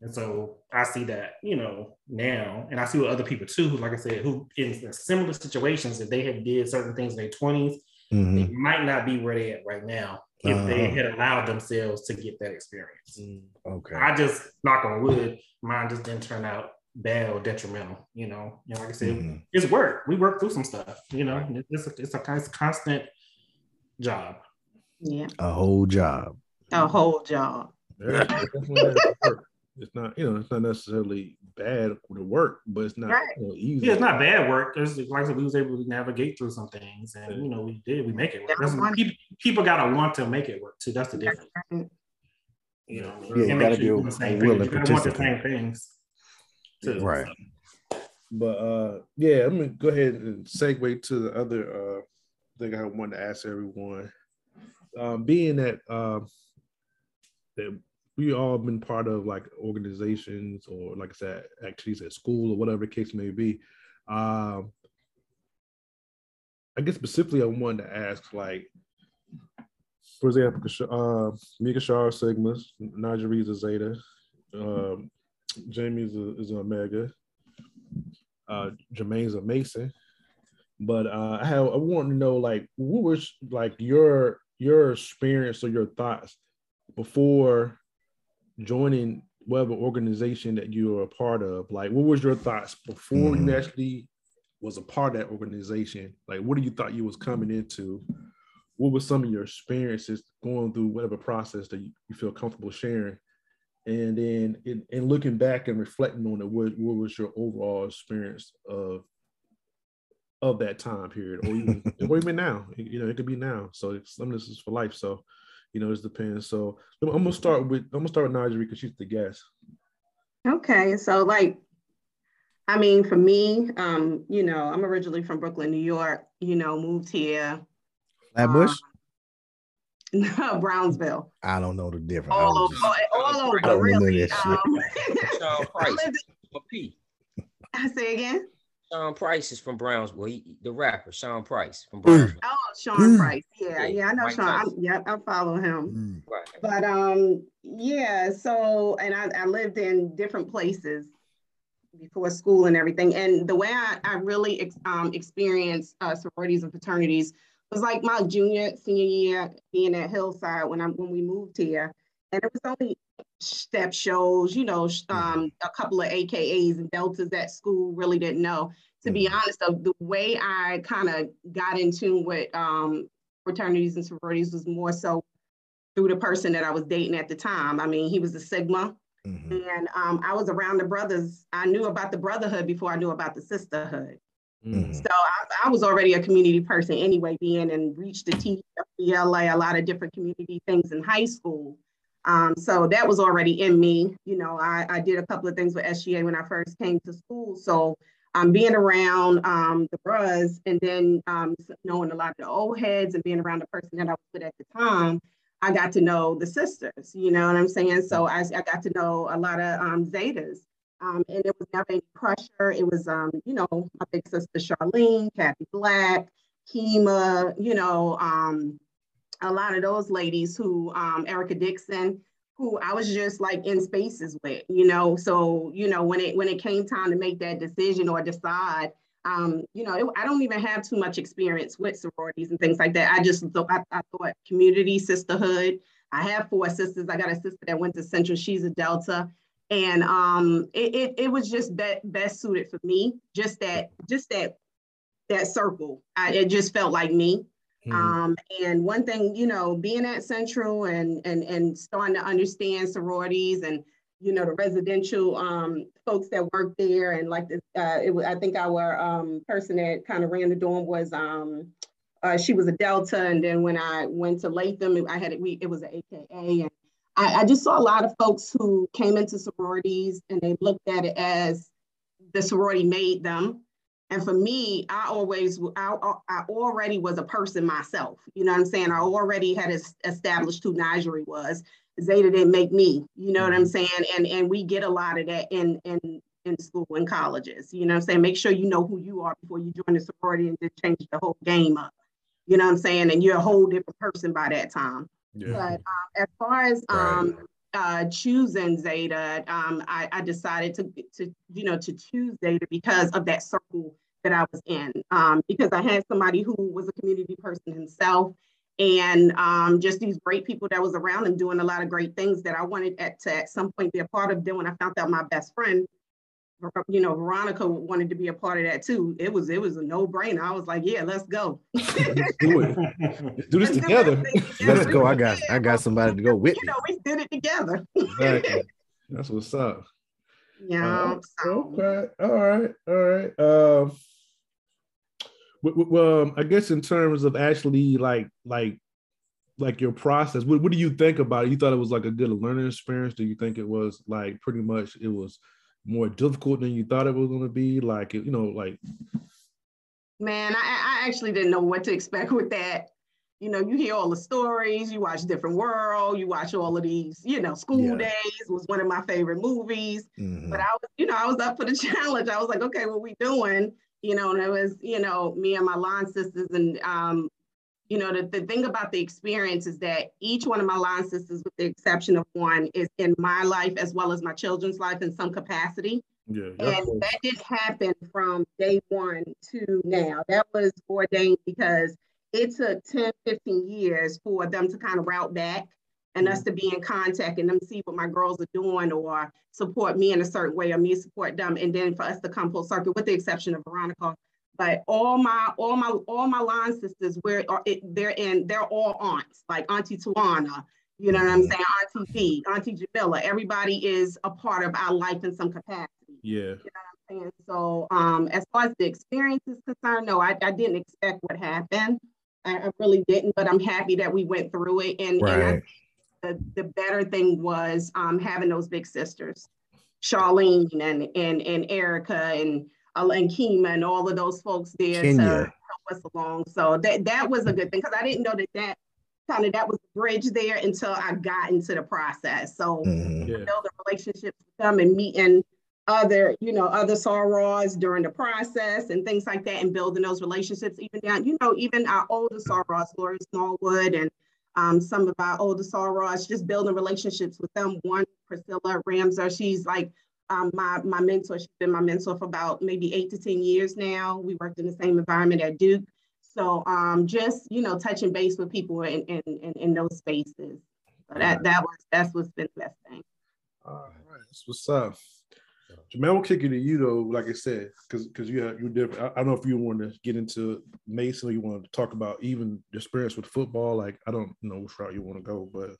And so I see that, you know, now, and I see with other people too, who, like I said, who in similar situations, if they had did certain things in their 20s, they might not be where they're at right now if they had allowed themselves to get that experience. Okay. I just, knock on wood, mine just didn't turn out bad or detrimental, you know? And like I said, it's work. We work through some stuff, you know? And it's a constant job. Yeah, a whole job. Yeah, it's not, you know, it's not necessarily bad to work, but it's not easy. Yeah, it's not bad work. It's like we was able to navigate through some things, and you know, we make it work. People gotta want to make it work too. That's the difference. You know, you gotta be willing to want the same things too, right? So. But yeah, I'm gonna go ahead and segue to the other thing I wanted to ask everyone. Being that that we all been part of like organizations or like I said activities at school or whatever the case may be, I guess specifically I wanted to ask, like, for example, me, Kashara, Sigma's, Najeri is a Zeta, Jamie is an Omega, Jermaine's a Mason, but I want to know, like, what was like your experience or your thoughts before joining whatever organization that you were a part of? Like, what was your thoughts before you actually was a part of that organization? Like, what do you thought you was coming into? What were some of your experiences going through whatever process that you feel comfortable sharing? And then in looking back and reflecting on it, what was your overall experience of that time period, or even now, you know, it could be now. So some of this is for life. So, you know, it depends. So I'm gonna start with Najeri because she's the guest. Okay, so like, I mean, for me, you know, I'm originally from Brooklyn, New York. You know, moved here. Flatbush. No, Brownsville. I don't know the difference. All over, really. Sean Price. I say again. Sean Price is from Brownsville. The rapper, Sean Price from Brownsville. Oh, Sean Price. Yeah, I know Sean. I follow him. Right. But yeah. So, and I lived in different places before school and everything. And the way I really experienced sororities and fraternities was like my junior, senior year being at Hillside when we moved here, and it was only step shows, you know, a couple of AKAs and Deltas at school, really didn't know. To be honest, though, the way I kind of got in tune with fraternities and sororities was more so through the person that I was dating at the time. I mean, he was a Sigma, and I was around the brothers. I knew about the brotherhood before I knew about the sisterhood. So I was already a community person anyway, being and reached the TFBLA, a lot of different community things in high school. So that was already in me. You know, I did a couple of things with SGA when I first came to school. So being around the bros and then knowing a lot of the old heads and being around the person that I was with at the time, I got to know the sisters, you know what I'm saying? So I got to know a lot of Zetas. And it was never any pressure. It was, you know, my big sister Charlene, Kathy Black, Kima, you know, a lot of those ladies who, Erica Dixon, who I was just like in spaces with, you know? So, you know, when it came time to make that decision or decide, you know, I don't even have too much experience with sororities and things like that. I thought community, sisterhood. I have 4 sisters. I got a sister that went to Central, she's a Delta. And it was just best suited for me. Just that circle, it just felt like me. And one thing, you know, being at Central and starting to understand sororities and, you know, the residential folks that work there and like, I think our person that kind of ran the dorm was She was a Delta, and then when I went to Latham, it was an AKA, and I just saw a lot of folks who came into sororities and they looked at it as the sorority made them. And for me, I already was a person myself. You know what I'm saying? I already had established who Najeri was. Zeta didn't make me, you know what I'm saying? And we get a lot of that in school and colleges, you know what I'm saying? Make sure you know who you are before you join the sorority and just change the whole game up. You know what I'm saying? And you're a whole different person by that time. Yeah. But as far as choosing Zeta, I decided to choose Zeta because of that circle that I was in, because I had somebody who was a community person himself, and just these great people that was around him doing a lot of great things that I wanted at some point be a part of. Then when I found out my best friend, you know, Veronica wanted to be a part of that too, it was a no-brainer. I was like, yeah, let's go. Let's do it. Let's do this together. Let's go. I got somebody to go with. You know, we did it together. Exactly. That's what's up. Yeah. Okay. All right. Well, I guess in terms of actually like your process, what do you think about it? You thought it was like a good learning experience? Do you think it was like pretty much it was more difficult than you thought it was going to be? Like, you know, like. Man, I actually didn't know what to expect with that. You know, you hear all the stories, you watch Different World, you watch all of these, you know, School Days was one of my favorite movies. Mm-hmm. But I was up for the challenge. I was like, okay, what we doing? You know, and it was, you know, me and my line sisters. And, you know, the thing about the experience is that each one of my line sisters, with the exception of one, is in my life as well as my children's life in some capacity. Yeah, and that didn't happen from day one to now. That was ordained because it took 10, 15 years for them to kind of route back and us to be in contact and them see what my girls are doing or support me in a certain way or me support them. And then for us to come full circle, with the exception of Veronica. But all my line sisters, they're all aunts, like Auntie Tawana, you know what I'm saying? Auntie V, Auntie Jamila, everybody is a part of our life in some capacity. Yeah. You know what I'm saying? So as far as the experience is concerned, no, I didn't expect what happened. I really didn't, but I'm happy that we went through it. And, right. And the better thing was having those big sisters, Charlene and Erica and Kima and all of those folks there to help us along. So that was a good thing, because I didn't know that kind of that was the bridge there until I got into the process. So building relationships with them and meeting other sorors during the process and things like that, and building those relationships even down, you know, even our older sorors, Lori Smallwood and some of our older sorors, just building relationships with them. One, Priscilla Ramser, she's like my mentor. She's been my mentor for about maybe 8 to 10 years now. We worked in the same environment at Duke. So just, you know, touching base with people in those spaces. So that's what's been the best thing. All right, that's what's up. Jermaine, we'll kick it to you though, like I said, because you're different. I don't know if you want to get into Mason or you want to talk about even your experience with football. Like, I don't know which route you want to go, but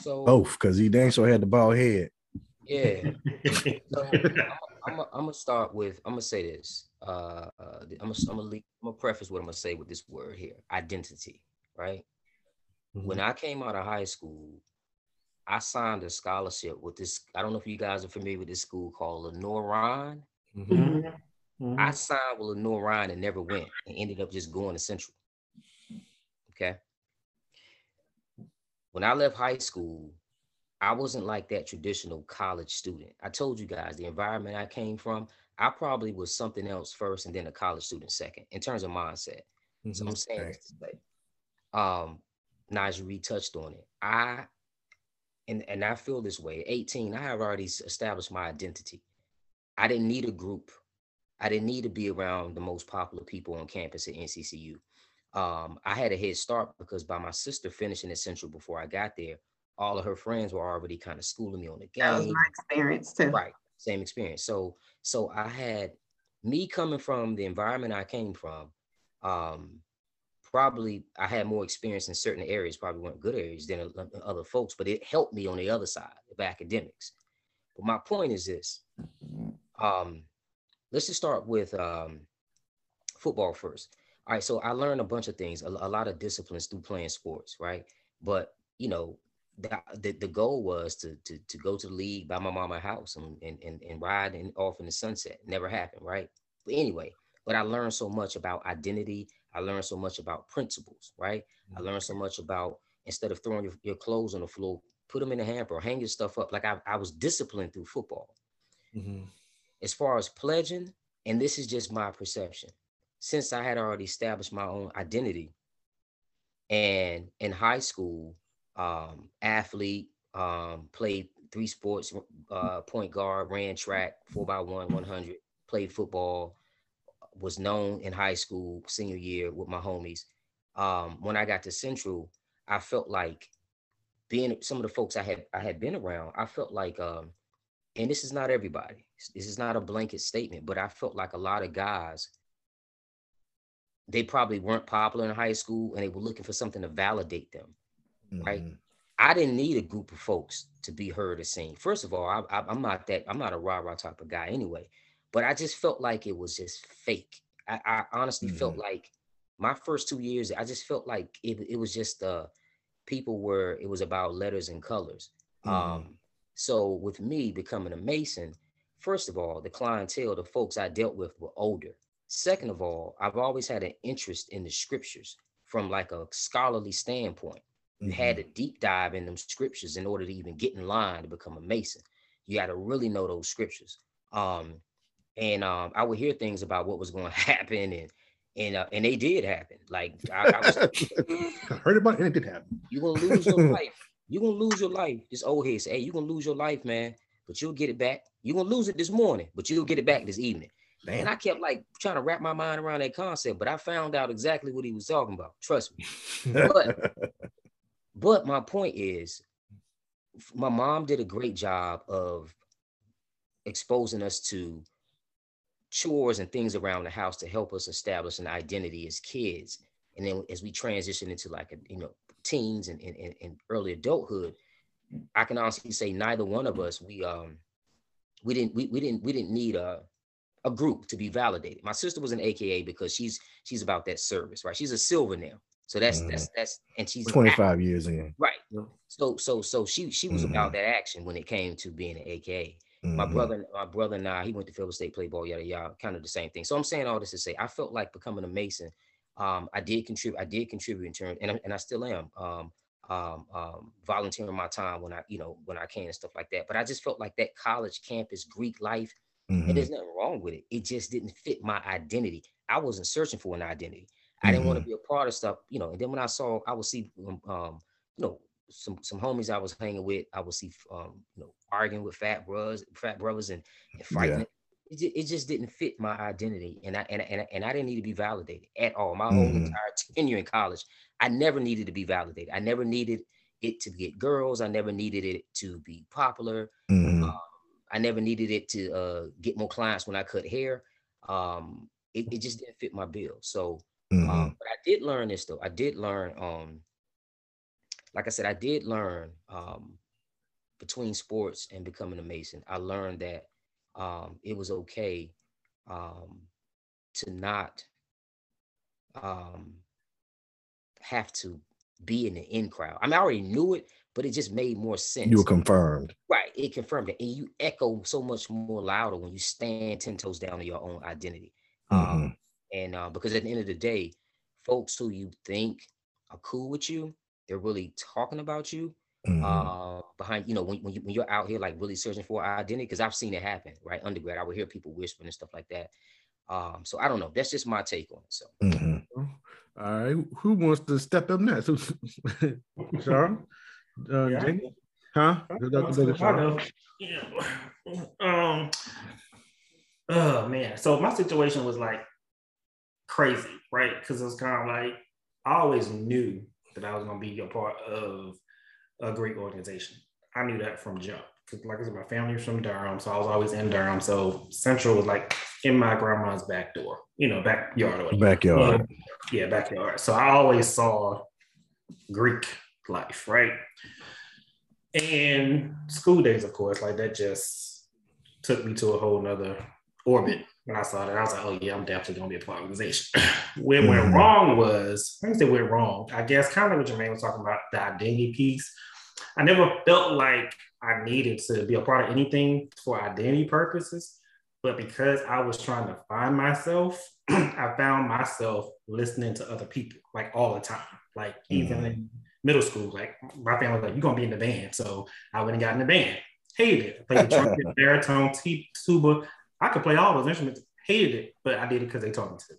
so both, because he dang sure had the bald head. Yeah. So I'm gonna say this. I'm gonna preface what I'm gonna say with this word here, identity, right? Mm-hmm. When I came out of high school, I signed a scholarship with this. I don't know if you guys are familiar with this school called Lenoir. Mm-hmm. Mm-hmm. I signed with Lenoir and never went, and ended up just going to Central. Okay. When I left high school, I wasn't like that traditional college student. I told you guys the environment I came from, I probably was something else first and then a college student second in terms of mindset. Mm-hmm. So I'm saying this to say, Najeri touched on it. And I feel this way. At 18, I have already established my identity. I didn't need a group. I didn't need to be around the most popular people on campus at NCCU. I had a head start because by my sister finishing at Central before I got there, all of her friends were already kind of schooling me on the game. That was my experience too. Right, same experience. So I had me coming from the environment I came from. Probably I had more experience in certain areas, probably weren't good areas than other folks, but it helped me on the other side of academics. But my point is this: let's just start with football first. All right, so I learned a bunch of things, a lot of disciplines through playing sports, right? But, you know, the goal was to go to the league, buy my mama a house and ride and off in the sunset. Never happened, right? But anyway, but I learned so much about identity. I learned so much about principles, right? Mm-hmm. I learned so much about, instead of throwing your clothes on the floor, put them in the hamper or hang your stuff up. Like I was disciplined through football. Mm-hmm. As far as pledging, and this is just my perception, since I had already established my own identity, and in high school, athlete, played three sports, point guard, ran track, 4x1, 100, played football, was known in high school, senior year with my homies. When I got to Central, I felt like being some of the folks I had been around, I felt like, and this is not everybody, this is not a blanket statement, but I felt like a lot of guys, they probably weren't popular in high school and they were looking for something to validate them, right? Mm-hmm. I didn't need a group of folks to be heard or seen. First of all, I'm not a rah-rah type of guy anyway, but I just felt like it was just fake. I honestly mm-hmm. felt like my first 2 years, I just felt like it was just people were, it was about letters and colors. Mm-hmm. So with me becoming a Mason, first of all, the clientele, the folks I dealt with were older. Second of all, I've always had an interest in the scriptures from like a scholarly standpoint. You mm-hmm. had to deep dive in them scriptures in order to even get in line to become a Mason. You got to really know those scriptures. I would hear things about what was going to happen, and they did happen. Like I heard about it, and it did happen. You're going to lose your life. You're going to lose your life. This old head said, hey, you're going to lose your life, man, but you'll get it back. You're going to lose it this morning, but you'll get it back this evening. Man, and I kept like trying to wrap my mind around that concept, but I found out exactly what he was talking about. Trust me. But my point is, my mom did a great job of exposing us to chores and things around the house to help us establish an identity as kids. And then as we transition into like, teens and early adulthood, I can honestly say neither one of us, we didn't need a group to be validated. My sister was an AKA because she's about that service, right? She's a silver now. So that's and she's 25 years in. Right. So she was mm-hmm. about that action when it came to being an AKA. Mm-hmm. My brother and I, he went to Philip State, played ball, yada yada, kind of the same thing. So I'm saying all this to say I felt like becoming a Mason. I did contribute in terms, and I still am volunteering my time when I can and stuff like that. But I just felt like that college campus Greek life. Mm-hmm. And there's nothing wrong with it. It just didn't fit my identity. I wasn't searching for an identity. I mm-hmm. didn't want to be a part of stuff, And then when I would see, some homies I was hanging with, I would see, arguing with frat brothers, and fighting. Yeah. It just didn't fit my identity, and I didn't need to be validated at all. My mm-hmm. whole entire tenure in college, I never needed to be validated. I never needed it to get girls. I never needed it to be popular. Mm-hmm. I never needed it to get more clients when I cut hair. It just didn't fit my bill. So, mm-hmm. But I did learn this though. I did learn, like I said, between sports and becoming a Mason, I learned that it was okay to not have to be in the in crowd. I mean, I already knew it, but it just made more sense. You were confirmed. Right, it confirmed it. And you echo so much more louder when you stand 10 toes down to your own identity. Mm-hmm. Because at the end of the day, folks who you think are cool with you, they're really talking about you. Mm-hmm. Behind, when you're out here like really searching for identity, because I've seen it happen, right? Undergrad, I would hear people whispering and stuff like that. So I don't know. That's just my take on it. So. Mm-hmm. All right. Who wants to step up next? Sarah? Jamie? Huh? Oh man. So my situation was like crazy, right? Because it was kind of like I always knew that I was gonna be a part of a great organization. I knew that from jump. Because like I said, my family was from Durham, so I was always in Durham. So Central was like in my grandma's back door, backyard or whatever. Backyard. Yeah, backyard. So I always saw Greek life, right? And school days, of course, like that just took me to a whole nother orbit when I saw that, I was like, oh yeah, I'm definitely going to be a part of organization. Where went wrong was, I think they went wrong, I guess, kind of what Jermaine was talking about, the identity piece. I never felt like I needed to be a part of anything for identity purposes, but because I was trying to find myself, I found myself listening to other people, like all the time, like even in middle school, like my family was like, you're going to be in the band. So I went and got in the band, hated it. I played the trumpet, baritone, tuba. I could play all those instruments, hated it, but I did it because they taught me to.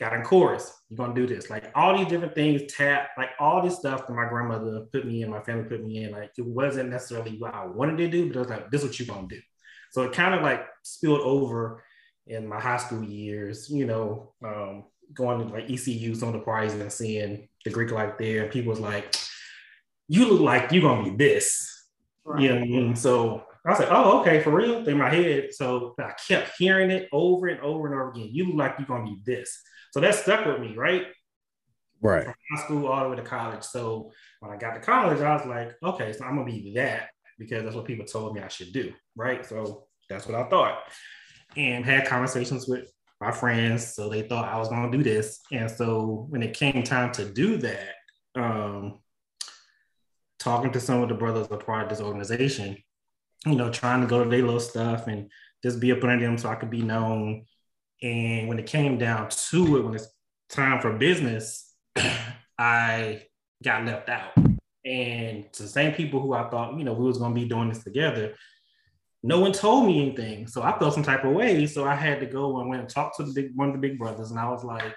Got in chorus, you're gonna do this. Like all these different things, tap, like all this stuff that my grandmother put me in, my family put me in, like it wasn't necessarily what I wanted to do, but I was like, this is what you're gonna do. So it kind of like spilled over in my high school years, you know, going to like ECU, some of the parties and seeing the Greek life there. People was like, you look like you're gonna be this. Right. You know what I mean? So I was like, oh, okay, for real? In my head. So I kept hearing it over and over and over again. You look like you're going to be this. So that stuck with me, right? Right. From high school all the way to college. So when I got to college, I was like, okay, so I'm going to be that because that's what people told me I should do, right? So that's what I thought. And had conversations with my friends. So they thought I was going to do this. And so when it came time to do that, talking to some of the brothers that are part of this organization, you know, trying to go to their little stuff and just be up under them so I could be known. And when it came down to it, when it's time for business, I got left out. And the same people who I thought, you know, we was going to be doing this together, no one told me anything. So I felt some type of way. So I had to go and went and talk to one of the big brothers. And I was like,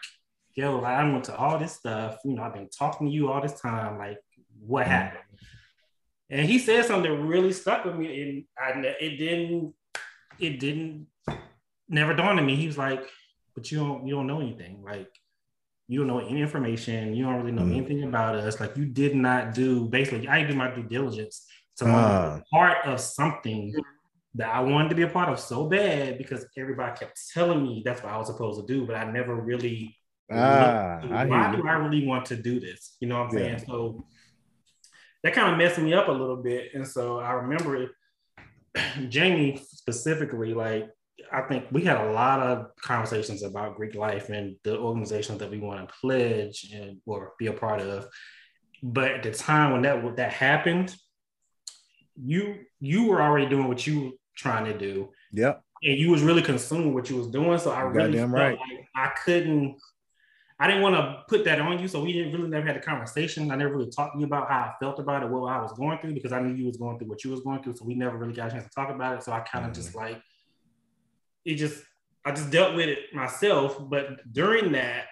yo, I went to all this stuff. You know, I've been talking to you all this time. Like, what happened? And he said something that really stuck with me, and it never dawned on me. He was like, but you don't know anything. Like, you don't know any information. You don't really know anything about us. Like, you did not do, basically, I didn't do my due diligence to be part of something that I wanted to be a part of so bad because everybody kept telling me that's what I was supposed to do, but I never really, why do I really want to do this? You know what I'm saying? So that kind of messed me up a little bit. And so I remember Jamie specifically, like, I think we had a lot of conversations about Greek life and the organizations that we want to pledge and or be a part of. But at the time when that happened, you were already doing what you were trying to do. Yeah. And you was really consumed what you was doing. So I really felt like I didn't want to put that on you, so we didn't really never had a conversation. I never really talked to you about how I felt about it, what I was going through, because I knew you was going through what you was going through, so we never really got a chance to talk about it. So I kind of just like, I just dealt with it myself. But during that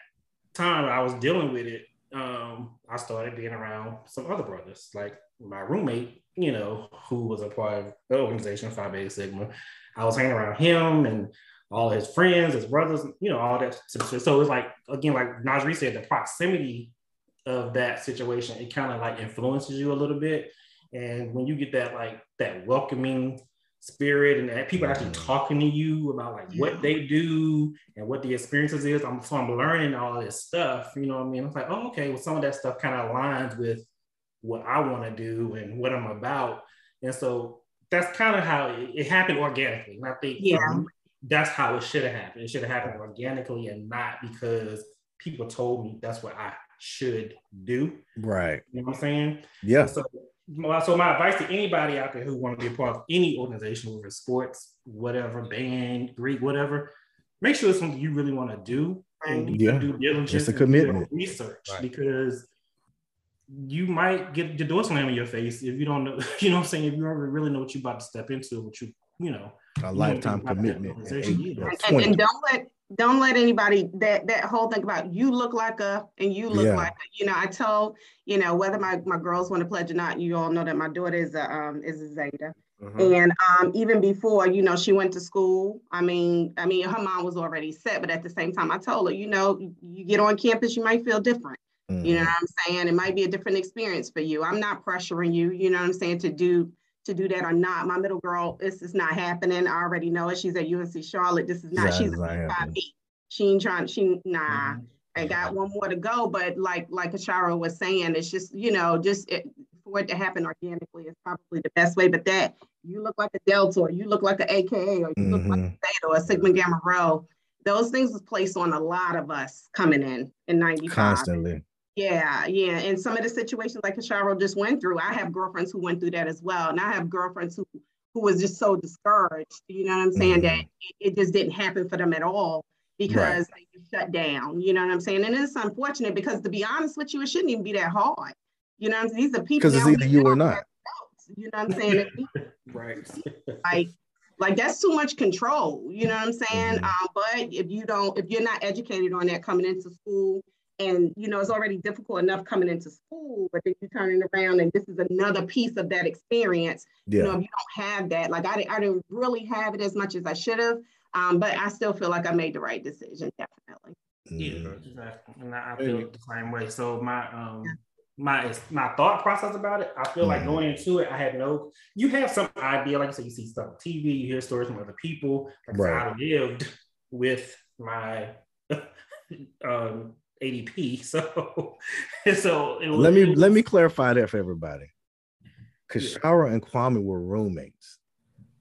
time I was dealing with it, I started being around some other brothers, like my roommate, you know, who was a part of the organization, Phi Beta Sigma. I was hanging around him and all his friends, his brothers, you know, all that. So it's like, again, like Najeri said, the proximity of that situation, it kind of like influences you a little bit. And when you get that, like that welcoming spirit and that people actually talking to you about like what they do and what the experiences is, I'm learning all this stuff, you know what I mean? I was like, oh, okay, well, some of that stuff kind of aligns with what I want to do and what I'm about. And so that's kind of how it happened organically. And I think, that's how it should have happened. It should have happened organically and not because people told me that's what I should do. Right. You know what I'm saying? Yeah. So my advice to anybody out there who wants to be a part of any organization, whether it's sports, whatever, band, Greek, whatever, make sure it's something you really want to do. And do due diligence. It's a commitment. Research, because you might get the door slammed in your face if you don't know, you know what I'm saying? If you don't really know what you're about to step into, what you, you know, a lifetime commitment. And don't let anybody that whole thing about you look like a and you look like a, you know, I told, you know, whether my girls want to pledge or not, you all know that my daughter is a Zeta. And even before, you know, she went to school, I mean her mind was already set, but at the same time I told her, you know, you get on campus, you might feel different. You know what I'm saying? It might be a different experience for you. I'm not pressuring you, you know what I'm saying, to do that or not. My little girl, this is not happening. I already know it. She's at UNC Charlotte. This is not, she's a 5 feet. She ain't trying, I got one more to go, but like Kashara was saying, it's just, you know, just for it to happen organically is probably the best way, but that you look like a Delta, or you look like an AKA, or you look like a Theta or a Sigma Gamma Rho. Those things was placed on a lot of us coming in 95. Constantly. Yeah, yeah. And some of the situations like Kashara just went through, I have girlfriends who went through that as well. And I have girlfriends who was just so discouraged, you know what I'm saying, that it just didn't happen for them at all because they shut down, you know what I'm saying? And it's unfortunate because, to be honest with you, it shouldn't even be that hard. You know what I'm saying? These are people. Because it's either you or not. You know what I'm saying? Right. Like that's too much control, you know what I'm saying? But if you're not educated on that coming into school, and you know, it's already difficult enough coming into school, but then you're turning around and this is another piece of that experience. Yeah. You know, if you don't have that, like I didn't really have it as much as I should have, but I still feel like I made the right decision, definitely. Yeah, exactly. And I feel the same way. So my thought process about it, I feel like going into it, I had you have some idea, like you said, you see stuff on TV, you hear stories from other people. Like I lived with my ADP, so it was, let me clarify that for everybody. Kashara and Kwame were roommates.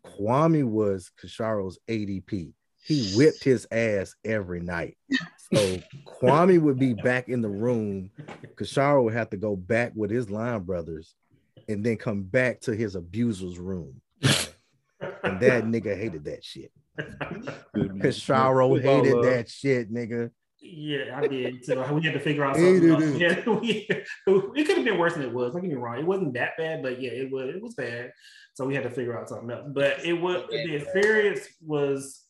Kwame was Kashara's ADP. He whipped his ass every night. So Kwame would be back in the room. Kashara would have to go back with his line brothers and then come back to his abuser's room. And that nigga hated that shit. Kashara hated that shit, nigga. Yeah, I did. So we had to figure out something else. Yeah, it could have been worse than it was. Don't get me wrong. It wasn't that bad, but yeah, it was bad. So we had to figure out something else. But the experience was...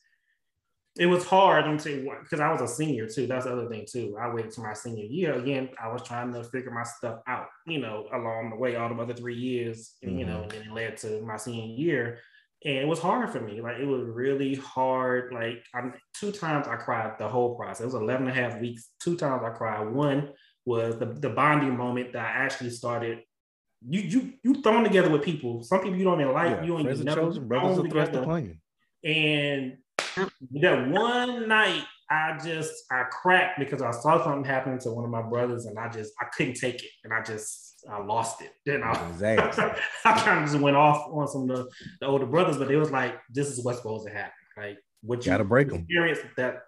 It was hard, let me tell you what, because I was a senior too. That's the other thing too. I waited to my senior year. Again, I was trying to figure my stuff out, you know, along the way, all the other 3 years, you know, and then it led to my senior year. And it was hard for me. Like, it was really hard. Like, two times I cried the whole process. It was 11 and a half weeks. Two times I cried. One was the bonding moment that I actually started. You thrown together with people. Some people you don't even like. Yeah, you ain't never chosen. Brothers are thrust upon you. And that one night I cracked because I saw something happen to one of my brothers, and I couldn't take it, and I lost it. Then I kind of just went off on some of the older brothers, but it was like, this is what's supposed to happen. Like, what you gotta break them.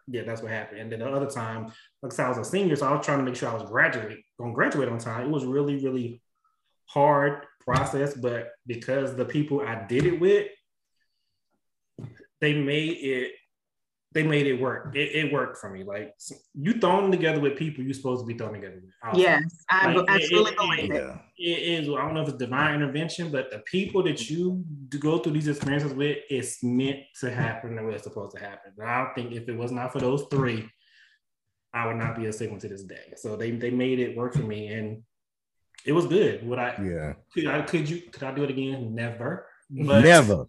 That's what happened. And then the other time, because I was a senior, so I was trying to make sure I was gonna graduate on time. It was really, really hard process, but because the people I did it with, they made it work. It worked for me. Like, you thrown together with people you're supposed to be thrown together with. Yes, I absolutely believe it. It is. I don't know if it's divine intervention, but the people that you go through these experiences with, it's meant to happen the way it's supposed to happen. And I don't think if it was not for those three, I would not be a Sigma to this day. So they made it work for me, and it was good. Could I do it again? Never. But, never.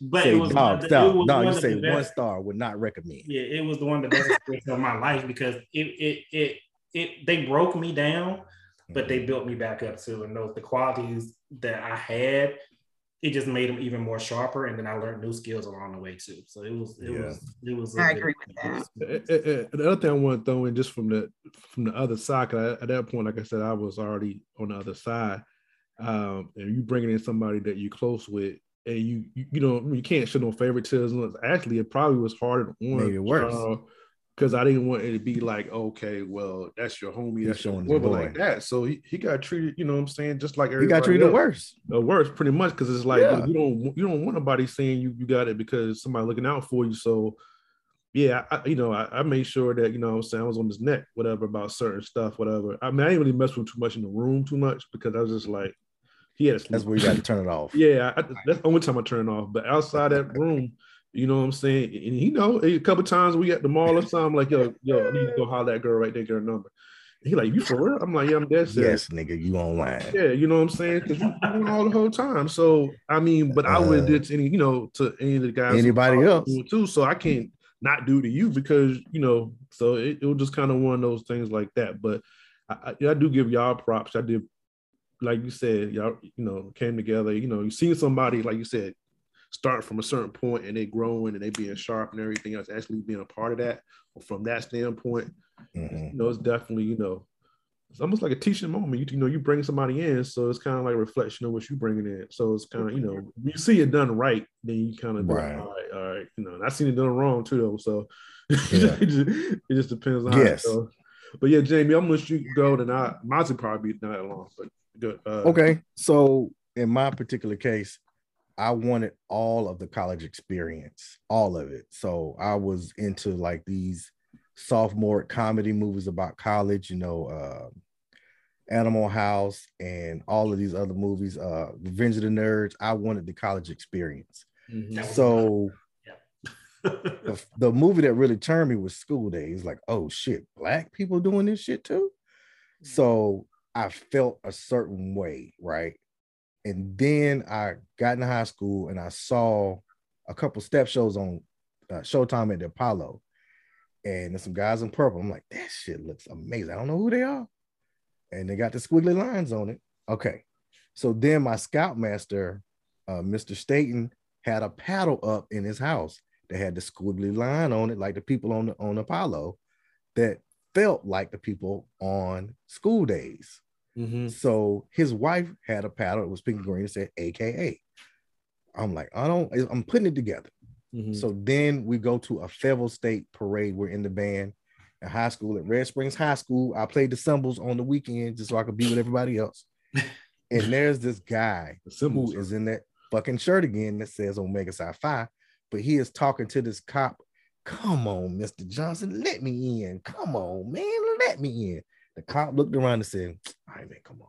But say, you say one star, would not recommend. Yeah, it was the one of the best experiences of my life because they broke me down, but they built me back up too. And those the qualities that I had, it just made them even more sharper. And then I learned new skills along the way too. So it was. I agree with that. The other thing I want to throw in, just from the other side, because at that point, like I said, I was already on the other side. And you bringing in somebody that you're close with, and you know, you can't show no favoritism. Actually, it probably was harder on worse because I didn't want it to be like, okay, well, that's your homie, that's your woman like that. So he got treated, you know what I'm saying, just like everybody. He got treated worse, pretty much, because it's like you don't want nobody saying you got it because somebody looking out for you. So yeah, I made sure that, you know what I'm saying, I was on his neck, whatever, about certain stuff, whatever. I mean, I didn't really mess with him too much in the room too much because I was just like. That's where you got to turn it off. Yeah, that's the only time I turn it off. But outside that room, you know what I'm saying? And you know, a couple of times we at the mall or something, like, yo, I need to go holler that girl right there, get her number. And he like, you for real? I'm like, yeah, I'm dead serious. Yes, nigga, you online. Yeah, you know what I'm saying? Because you doing all the whole time. So, I mean, but I would do it to any of the guys. Anybody else. Too, so I can't not do to you because, you know, so it was just kind of one of those things like that. But I do give y'all props. I did. Like you said, y'all, you know, came together, you know, you seen somebody, like you said, start from a certain point and they growing and they being sharp and everything else, actually being a part of that. From that standpoint, you know, it's definitely, you know, It's almost like a teaching moment. You know, you bring somebody in, so it's kind of like a reflection of what you're bringing in. So it's kind of, you know, you see it done right, then you kind of go, all right. You know, and I've seen it done wrong too, though. So yeah. it just depends on how it goes. But yeah, Jamie, I'm going to let you go, and mine's probably not that long, but good. Okay. So in my particular case, I wanted all of the college experience, all of it. So I was into like these sophomore comedy movies about college, you know, Animal House and all of these other movies, Revenge of the Nerds. I wanted the college experience. Mm-hmm. So the movie that really turned me was School Days. Like, oh shit, Black people doing this shit too? So I felt a certain way, right? And then I got into high school and I saw a couple step shows on Showtime at the Apollo. And there's some guys in purple. I'm like, that shit looks amazing. I don't know who they are. And they got the squiggly lines on it. Okay. So then my scoutmaster, Mr. Staten, had a paddle up in his house that had the squiggly line on it, like the people on Apollo, that felt like the people on School Days. Mm-hmm. So his wife had a paddle. It was pink and green. It said AKA. I'm like, I'm putting it together. Mm-hmm. So then we go to a Fayetteville State parade. We're in the band at high school, at Red Springs High School. I played the cymbals on the weekend just so I could be with everybody else. And there's this guy who is in that fucking shirt again that says Omega Psi Phi, but he is talking to this cop. Come on, Mr. Johnson, let me in. Come on, man, let me in. The cop looked around and said, all right, man, come on.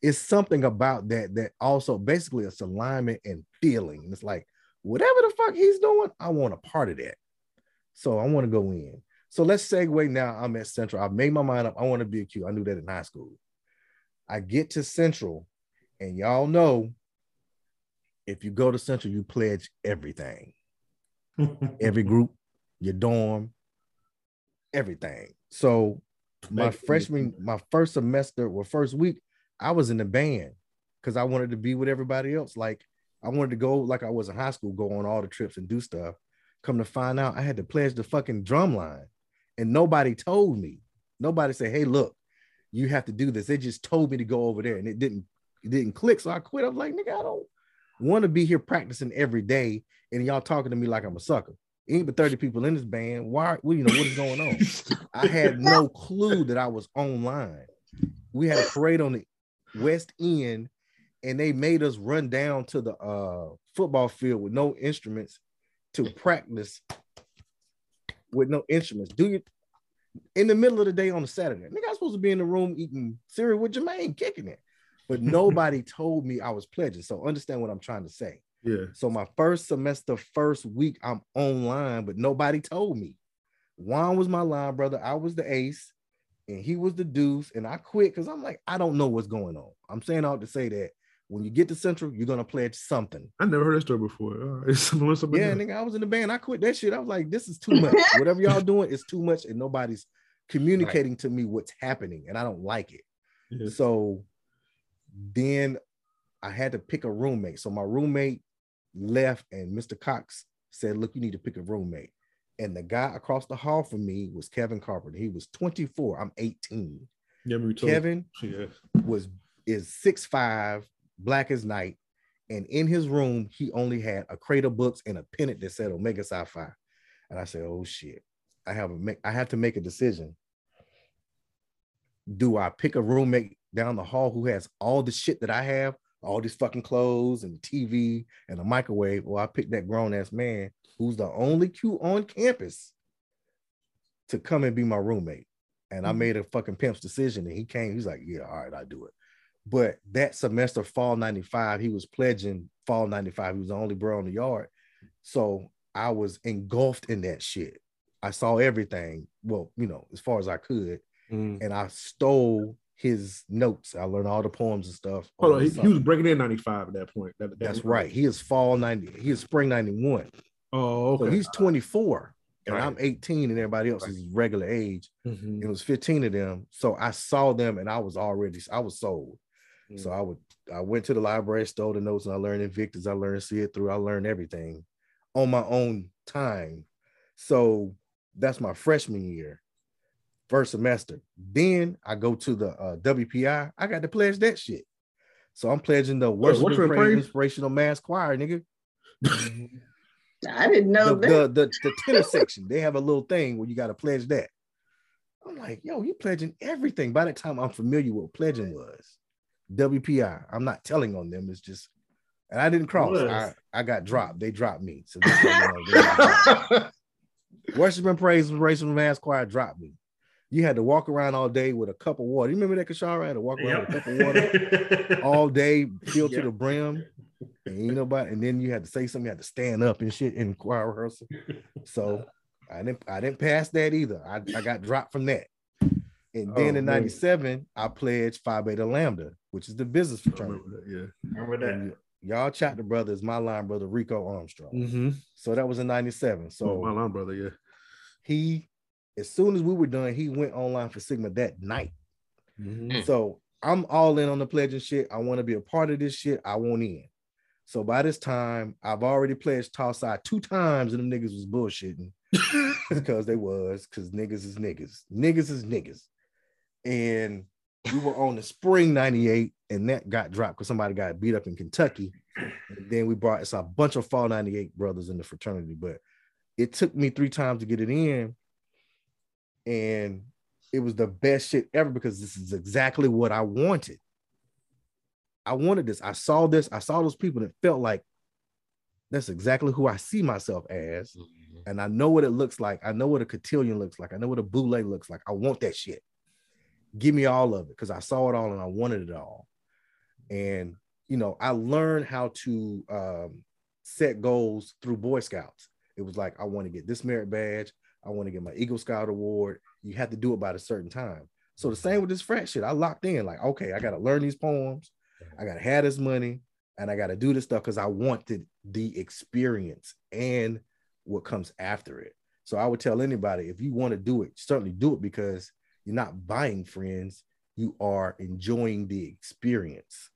It's something about that also basically it's alignment and feeling. It's like, whatever the fuck he's doing, I want a part of that. So I want to go in. So let's segue now. I'm at Central. I've made my mind up. I want to be a Q. I knew that in high school. I get to Central, and y'all know if you go to Central, you pledge everything. Every group, your dorm, everything. So my first week, I was in the band because I wanted to be with everybody else. Like, I wanted to go like I was in high school, go on all the trips and do stuff. Come to find out, I had to pledge the fucking drum line. And nobody told me. Nobody said, hey, look, you have to do this. They just told me to go over there. And it didn't click. So I quit. I'm like, nigga, I don't want to be here practicing every day. And y'all talking to me like I'm a sucker. It ain't but 30 people in this band. What is going on? I had no clue that I was online. We had a parade on the West End. And they made us run down to the football field with no instruments to practice with no instruments. In the middle of the day on a Saturday. Nigga, I was supposed to be in the room eating cereal with Jermaine, kicking it. But nobody told me I was pledging. So understand what I'm trying to say. Yeah. So my first semester, first week, I'm online, but nobody told me. Juan was my line brother. I was the ace. And he was the deuce. And I quit because I'm like, I don't know what's going on. I'm saying all to say that. When you get to Central, you're going to pledge something. I never heard that story before. Nigga, I was in the band. I quit that shit. I was like, this is too much. Whatever y'all doing is too much, and nobody's communicating to me what's happening, and I don't like it. Yeah. So then I had to pick a roommate. So my roommate left, and Mr. Cox said, look, you need to pick a roommate. And the guy across the hall from me was Kevin Carpenter. He was 24. I'm 18. Kevin is 6'5", black as night, and in his room he only had a crate of books and a pennant that said Omega Psi Phi. And I said, oh shit, I have to make a decision. Do I pick a roommate down the hall who has all the shit that I have, all these fucking clothes and the TV and a microwave, or I pick that grown-ass man who's the only Q on campus to come and be my roommate? And I made a fucking pimp's decision, and he came, he's like, yeah, all right, I'll do it. But that semester, fall 95, he was pledging fall 95. He was the only bro on the yard. So I was engulfed in that shit. I saw everything, well, you know, as far as I could. And I stole his notes. I learned all the poems and stuff. Hold on, he was breaking in 95 at that point. That's right. He is fall 90. He is spring 91. Oh, okay. So he's 24. And I'm 18 and everybody else is regular age. Mm-hmm. It was 15 of them. So I saw them and I was sold. So I went to the library, stole the notes, and I learned Invictus. I learned See It Through. I learned everything on my own time. So that's my freshman year. first semester. Then I go to the WPI. I got to pledge that shit. So I'm pledging the Worship and Praise Inspirational Mass Choir, nigga. I didn't know that. The tenor section, they have a little thing where you got to pledge that. I'm like, yo, you pledging everything. By the time I'm familiar with what pledging was, WPI, I'm not telling on them. It's just, and I didn't cross. I got dropped. They dropped me. So Worship and Praise Inspirational Mass Choir dropped me. You had to walk around all day with a cup of water. You remember that, Kashara? I had to walk around with a cup of water all day, filled to the brim. And ain't nobody. And then you had to say something. You had to stand up and shit in choir rehearsal. So I didn't pass that either. I got dropped from that. And then in 97, I pledged Phi Beta Lambda, which is the business fraternity. Remember that. And y'all chapter brother is my line brother, Rico Armstrong. Mm-hmm. So that was in 97. So my line brother, he... As soon as we were done, he went online for Sigma that night. Mm-hmm. So I'm all in on the pledging shit. I want to be a part of this shit. I want in. So by this time, I've already pledged Tall Side 2 times and them niggas was bullshitting. Because they was, because niggas is niggas. Niggas is niggas. And we were on the spring 98 and that got dropped because somebody got beat up in Kentucky. And then we brought, it's a bunch of fall 98 brothers in the fraternity, but it took me 3 times to get it in. And it was the best shit ever because this is exactly what I wanted. I wanted this. I saw this. I saw those people and it felt like that's exactly who I see myself as. Mm-hmm. And I know what it looks like. I know what a cotillion looks like. I know what a boule looks like. I want that shit. Give me all of it because I saw it all and I wanted it all. And, you know, I learned how to set goals through Boy Scouts. It was like, I want to get this merit badge. I want to get my Eagle Scout award. You have to do it by a certain time. So the same with this frat shit. I locked in like, okay, I got to learn these poems. I got to have this money and I got to do this stuff because I wanted the experience and what comes after it. So I would tell anybody, if you want to do it, certainly do it because you're not buying friends. You are enjoying the experience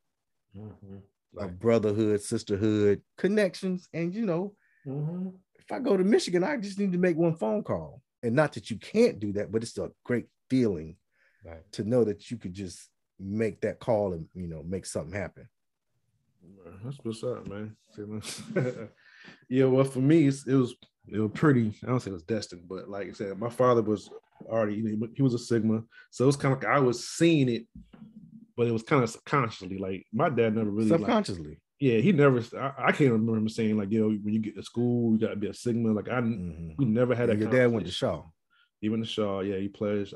of brotherhood, sisterhood, connections, and you know, if I go to Michigan, I just need to make one phone call. And not that you can't do that, but it's a great feeling to know that you could just make that call and, you know, make something happen. That's what's up, man. Yeah, well, for me, it was pretty, I don't say it was destined, but like I said, my father was already, you know, he was a Sigma. So it was kind of like I was seeing it, but it was kind of subconsciously. Like my dad never really. Subconsciously. Like, yeah, he never. I can't remember him saying like, "Yo, when you get to school, you gotta be a Sigma." Like we never had that. Your dad went to Shaw. He went to Shaw. Yeah, he pledged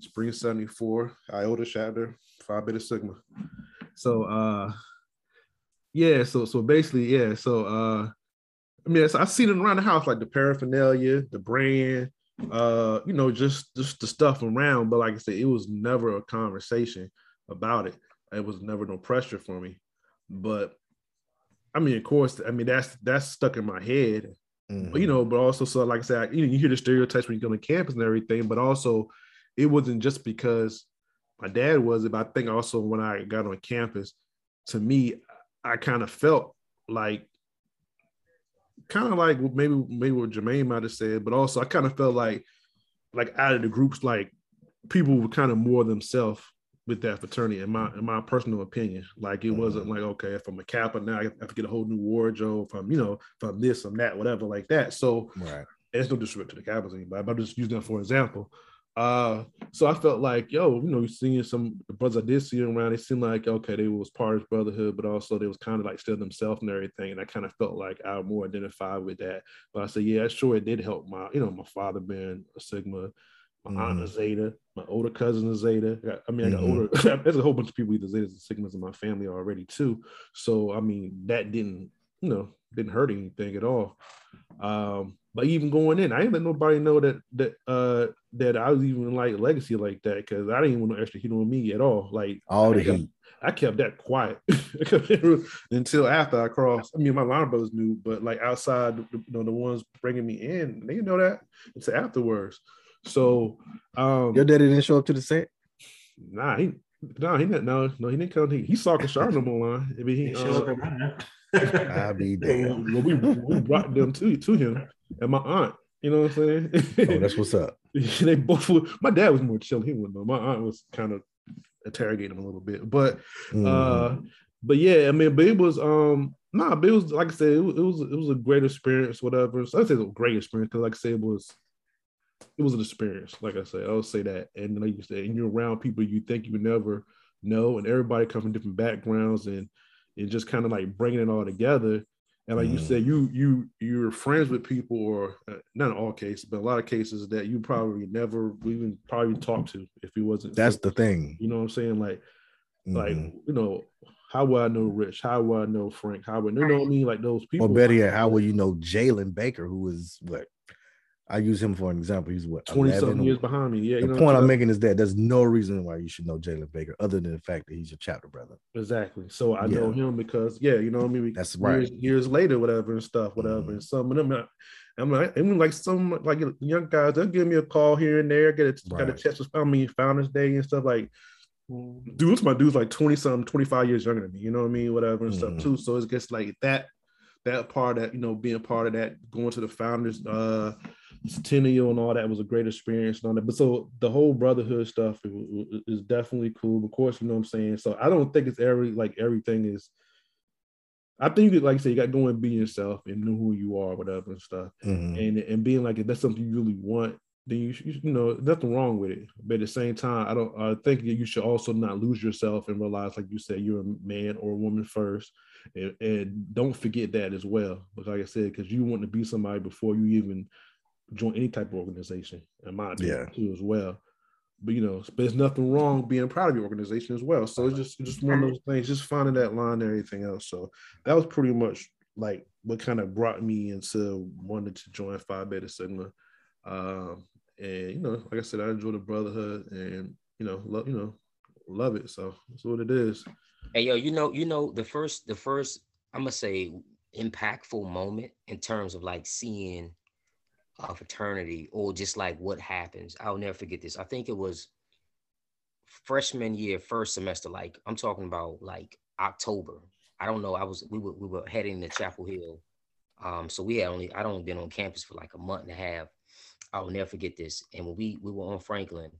spring '74 Iota chapter Phi Beta Sigma. So I mean, I seen it around the house, like the paraphernalia, the brand, you know, just the stuff around. But like I said, it was never a conversation about it. It was never no pressure for me. But I mean, of course, I mean that's stuck in my head, but, you know. But also, so like I said, you know, you hear the stereotypes when you go to campus and everything. But also, it wasn't just because my dad was it. But I think also when I got on campus, to me, I kind of felt like, maybe what Jermaine might have said. But also, I kind of felt like out of the groups, like people were kind of more themselves with that fraternity, in my personal opinion. Like it wasn't like, okay, if I'm a Kappa now I have to get a whole new wardrobe from, you know, from this, from that, whatever like that. So there's no disrespect to the Kappas anybody, but I'm just using that for example. So I felt like, yo, you know, you're seeing some brothers I did see around, it seemed like, okay, they was part of brotherhood, but also they was kind of like still themselves and everything. And I kind of felt like I more identified with that. But I said, yeah, sure, it did help my, you know, my father being a Sigma, my aunt is Zeta, my older cousin is Zeta. I mean, I got older, there's a whole bunch of people either Zetas and Sigmas in my family already too. So, I mean, that didn't, you know, didn't hurt anything at all. But even going in, I didn't let nobody know that I was even like legacy like that because I didn't want no extra heat on me at all. Like all the heat. I kept that quiet until after I crossed. I mean, my line brothers knew, but like outside, you know, the ones bringing me in, they didn't know that until afterwards. So, your daddy didn't show up to the set? Nah, he didn't come. He saw Kashara no more line. I mean, he showed up around. I'll be damned. Well, we brought them to him and my aunt. You know what I'm saying? Oh, that's what's up. They both were, my dad was more chill. He wouldn't know. My aunt was kind of interrogating him a little bit, but yeah, I mean, but it was but it was like I said, it was a great experience, whatever. So I say it was a great experience because, like I said, it was an experience. Like I said, I would say that, and like you said, and you're around people you think you would never know, and everybody comes from different backgrounds, and it just kind of like bringing it all together. And like you said, you're friends with people, or not in all cases, but a lot of cases that you probably never even probably talked to if he wasn't. That's the thing. You know what I'm saying? Like, like, you know, how would I know Rich? How would I know Frank? How would, you know what I mean? Like those people. Or better yet, how would you know Jalen Baker, who is what? I use him for an example. He's what, 20-something years behind me. Yeah. The point I'm making is that there's no reason why you should know Jalen Baker other than the fact that he's your chapter brother. Exactly. So I know him because, you know what I mean? That's right. Years later, whatever and stuff, whatever. And some of them, I mean, like some like young guys, they'll give me a call here and there, got a text with Founders Day and stuff like. Dudes, my dude's like 25 years younger than me. You know what I mean? Whatever and stuff too. So it gets like that. That part that, you know, being part of that, going to the Founders Centennial and all that was a great experience and all that. But so the whole brotherhood stuff is definitely cool. Of course, you know what I'm saying? So I don't think it's everything is, I think you could, like I said, you got to go and be yourself and know who you are, whatever and stuff. And being like, if that's something you really want, then you know, nothing wrong with it. But at the same time, I think that you should also not lose yourself and realize, like you said, you're a man or a woman first. And don't forget that as well, but like I said, because you want to be somebody before you even join any type of organization, in my opinion, too, as well. But you know, there's nothing wrong being proud of your organization as well. So it's just one of those things, just finding that line and everything else. So that was pretty much like what kind of brought me into wanting to join Phi Beta Sigma. And you know, like I said, I enjoy the brotherhood, and you know, love it. So that's what it is. Hey, yo, you know, the first, I'm going to say impactful moment in terms of like seeing a fraternity or just like what happens. I'll never forget this. I think it was freshman year, first semester, like I'm talking about like October. I don't know. We were heading to Chapel Hill. So we had I'd only been on campus for like a month and a half. I'll never forget this. And when we were on Franklin,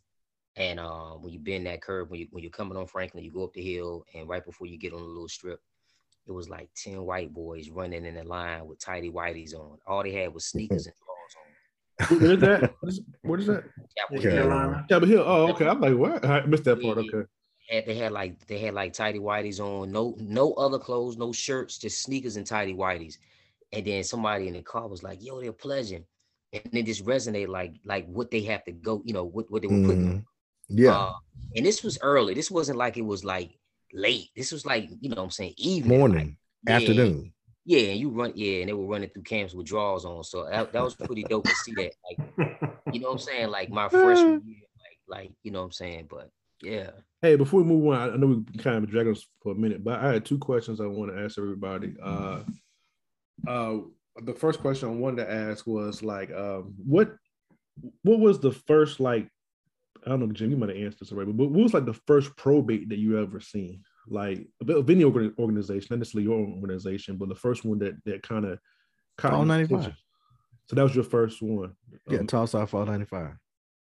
and when you bend that curve, when you're coming on Franklin, you go up the hill, and right before you get on the little strip, it was like 10 white boys running in a line with tidy whiteys on. All they had was sneakers and drawers on. What is that? Chapel Hill. Oh, okay. I'm like, what? I missed that part. Okay. They had like tidy whiteys on. No other clothes, no shirts, just sneakers and tidy whiteys. And then somebody in the car was like, "Yo, they're pledging," and it just resonated like what they have to go. You know what they were putting on. Yeah. And this was early. This wasn't like it was like late. This was like, you know what I'm saying, evening. Morning, afternoon. Yeah, and you run, and they were running through camps with drawers on. So that was pretty dope to see that. Like, you know what I'm saying? Like my freshman year, like you know what I'm saying? But yeah. Hey, before we move on, I know we kind of dragged us for a minute, but I had two questions I want to ask everybody. The first question I wanted to ask was like, what was the first like, I don't know, Jim, you might have answered this already, but what was like the first probate that you ever seen? Like of any organization, not necessarily your own organization, but the first one that kind of caught Fall 95. So that was your first one. Yeah, Tall Side Fall 95.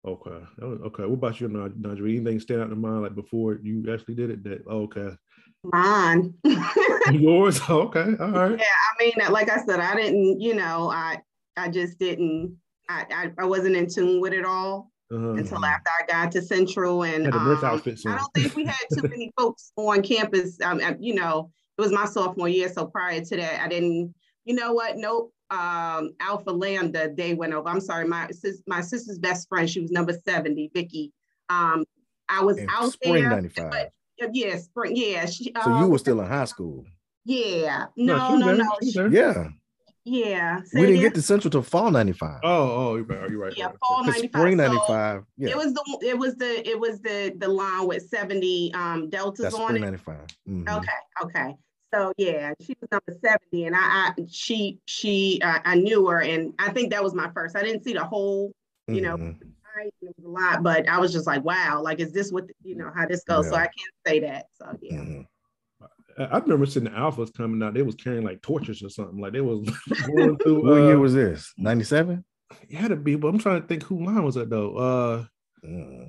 Okay. What about you, Najeri? Anything stand out in mind like before you actually did it? Mine. Yours? Okay. All right. Yeah, I mean, like I said, I didn't, you know, I just didn't, I wasn't in tune with it all. Until after I got to Central, and I don't think we had too many folks on campus. You know, it was my sophomore year, so prior to that, I didn't. You know what? Nope. Alpha Lambda day went over. I'm sorry, my sister's best friend. She was number 70, Vicky. I was in out spring there. 95. But, yeah, spring. Yeah. She, so you were still in high school. Yeah. No. Yeah. Yeah. We didn't get to Central till fall 95. Oh, you're right. Yeah, fall 95. Spring 95. So yeah. It was the line with 70 deltas. That's on spring it. 95. Mm-hmm. Okay. So yeah, she was number 70, and I knew her, and I think that was my first. I didn't see the whole, you know, it was a lot, but I was just like, wow, like is this what you know how this goes? Yeah. So I can't say that. So yeah. I remember seeing the alphas coming out. They was carrying like torches or something. Like they was going through. What year was this? 97? It had to be, but I'm trying to think who line was that though. I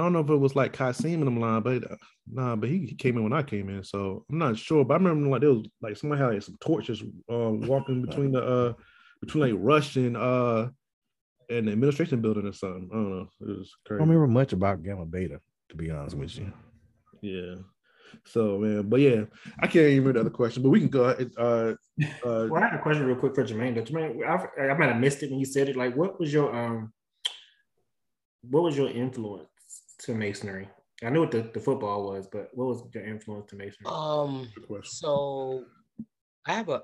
don't know if it was like Kasim in them line, but nah, but he came in when I came in, so I'm not sure. But I remember like there was like somebody had like some torches walking between the between like Rush and the administration building or something. I don't know. It was crazy. I don't remember much about Gamma Beta, to be honest with you. Yeah. So man, but yeah, I can't even read the other question, but we can go ahead. Well, I have a question real quick for Jermaine. Jermaine, I might have missed it when you said it. Like, what was your influence to masonry? I knew what the football was, but what was your influence to masonry? So I have a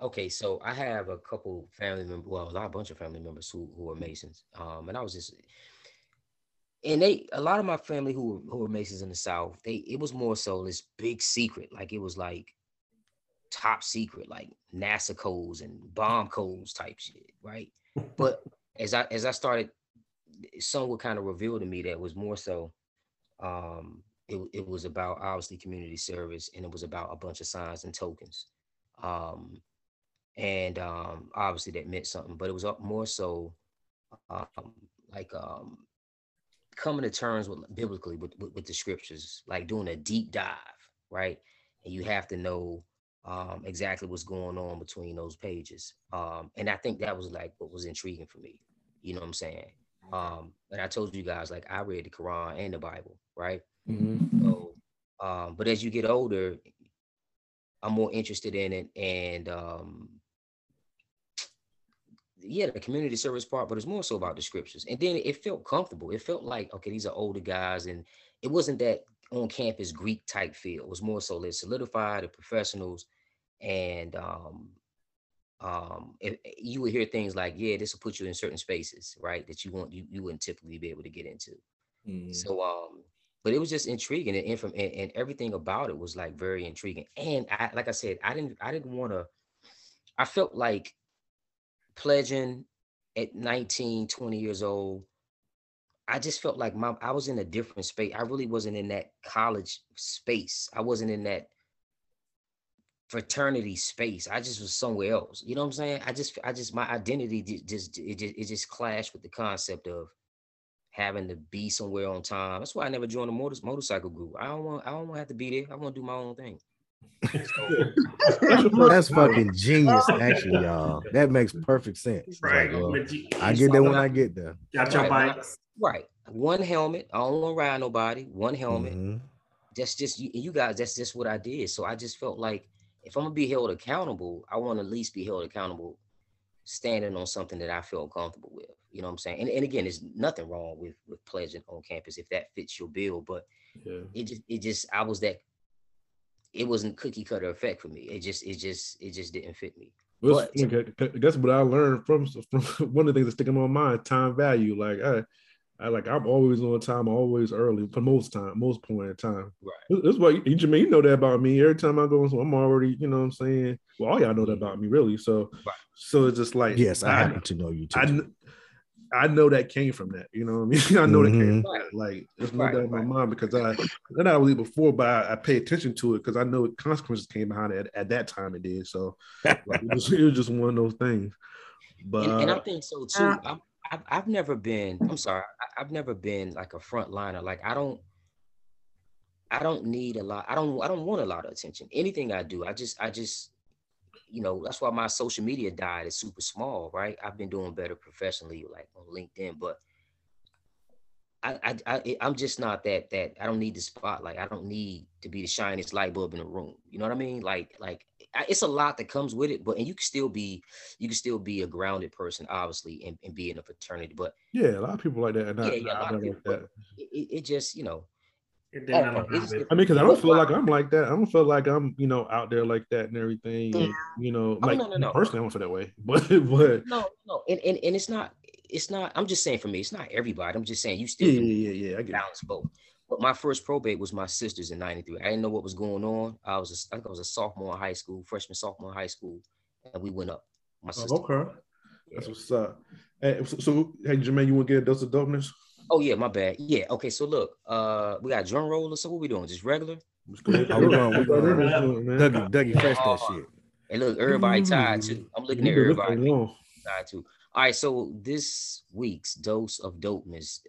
couple family members. Well, a bunch of family members who are masons. And I was just. And a lot of my family who were Masons in the South, it was more so this big secret. Like, it was like top secret, like NASA codes and bomb codes type shit, right? But as I started, some would kind of reveal to me that was more so, it was about obviously community service, and it was about a bunch of signs and tokens. And obviously that meant something, but it was more so coming to terms with the scriptures, like doing a deep dive, right? And you have to know exactly what's going on between those pages. And I think that was like what was intriguing for me, you know what I'm saying? And I told you guys, like, I read the Quran and the Bible, right? Mm-hmm. So, but as you get older, I'm more interested in it, and the community service part, but it's more so about the scriptures. And then it felt comfortable. It felt like, okay, these are older guys, and it wasn't that on-campus Greek type feel. It was more so let's solidify the professionals, and you would hear things like, yeah, this will put you in certain spaces, right, that you wouldn't typically be able to get into. Mm. So, but it was just intriguing, and everything about it was like very intriguing. And I, like I said, I didn't want to. I felt like pledging at 19, 20 years old, I just felt like I was in a different space. I really wasn't in that college space. I wasn't in that fraternity space. I just was somewhere else. You know what I'm saying? I just my identity just clashed with the concept of having to be somewhere on time. That's why I never joined a motorcycle group. I don't want to have to be there. I want to do my own thing. That's fucking genius, actually, y'all. That makes perfect sense. Right. I get that when I get there. Got your bikes. Right. One helmet. I don't want to ride nobody. One helmet. Mm-hmm. That's just you guys. That's just what I did. So I just felt like if I'm gonna be held accountable, I want to at least be held accountable standing on something that I feel comfortable with. You know what I'm saying? And again, there's nothing wrong with pledging on campus if that fits your bill. But yeah. I was that. It wasn't cookie cutter effect for me. It just didn't fit me. Well, but that's what I learned from one of the things that's sticking on my mind, time value. Like I'm always on time, always early for most point in time. Right. That's why you know that about me. Every time I go, so I'm already, you know what I'm saying? Well, all y'all know that about me, really. So right. So it's just like, yes, I happen to know you too. I know that came from that, you know what I mean? I know that came from that. Like, there's no doubt in my mind, because I was before, but I pay attention to it because I know consequences came behind it at that time it did. So like, it was just one of those things. But and I think so too. I've never been like a frontliner. Like I don't need a lot. I don't want a lot of attention. Anything I do, I just you know, that's why my social media diet is super small, right? I've been doing better professionally, like on LinkedIn, but I'm just not that I don't need the spotlight. I don't need to be the shiniest light bulb in the room. You know what I mean? Like it's a lot that comes with it, but and you can still be a grounded person, obviously, and be in a fraternity. But yeah, a lot of people like that. It just, you know. I mean, because I don't feel like I'm like that. I don't feel like I'm, you know, out there like that and everything. Yeah. And, you know, like no. Personally, I don't feel that way. But no, and it's not. I'm just saying, for me, it's not everybody. I'm just saying, you still I get balance both. But my first probate was my sister's in '93. I didn't know what was going on. I think I was a freshman sophomore in high school, and we went up. My sister. Oh, okay, that's what's up. Hey, so hey, Jermaine, you want to get a dose of darkness? Oh yeah, my bad. Yeah, okay. So look, we got drum roll or so. What we doing? Just regular? Dougie, fetch that shit. And look, everybody tied too. I'm looking at everybody tied too. All right, so this week's dose of dopeness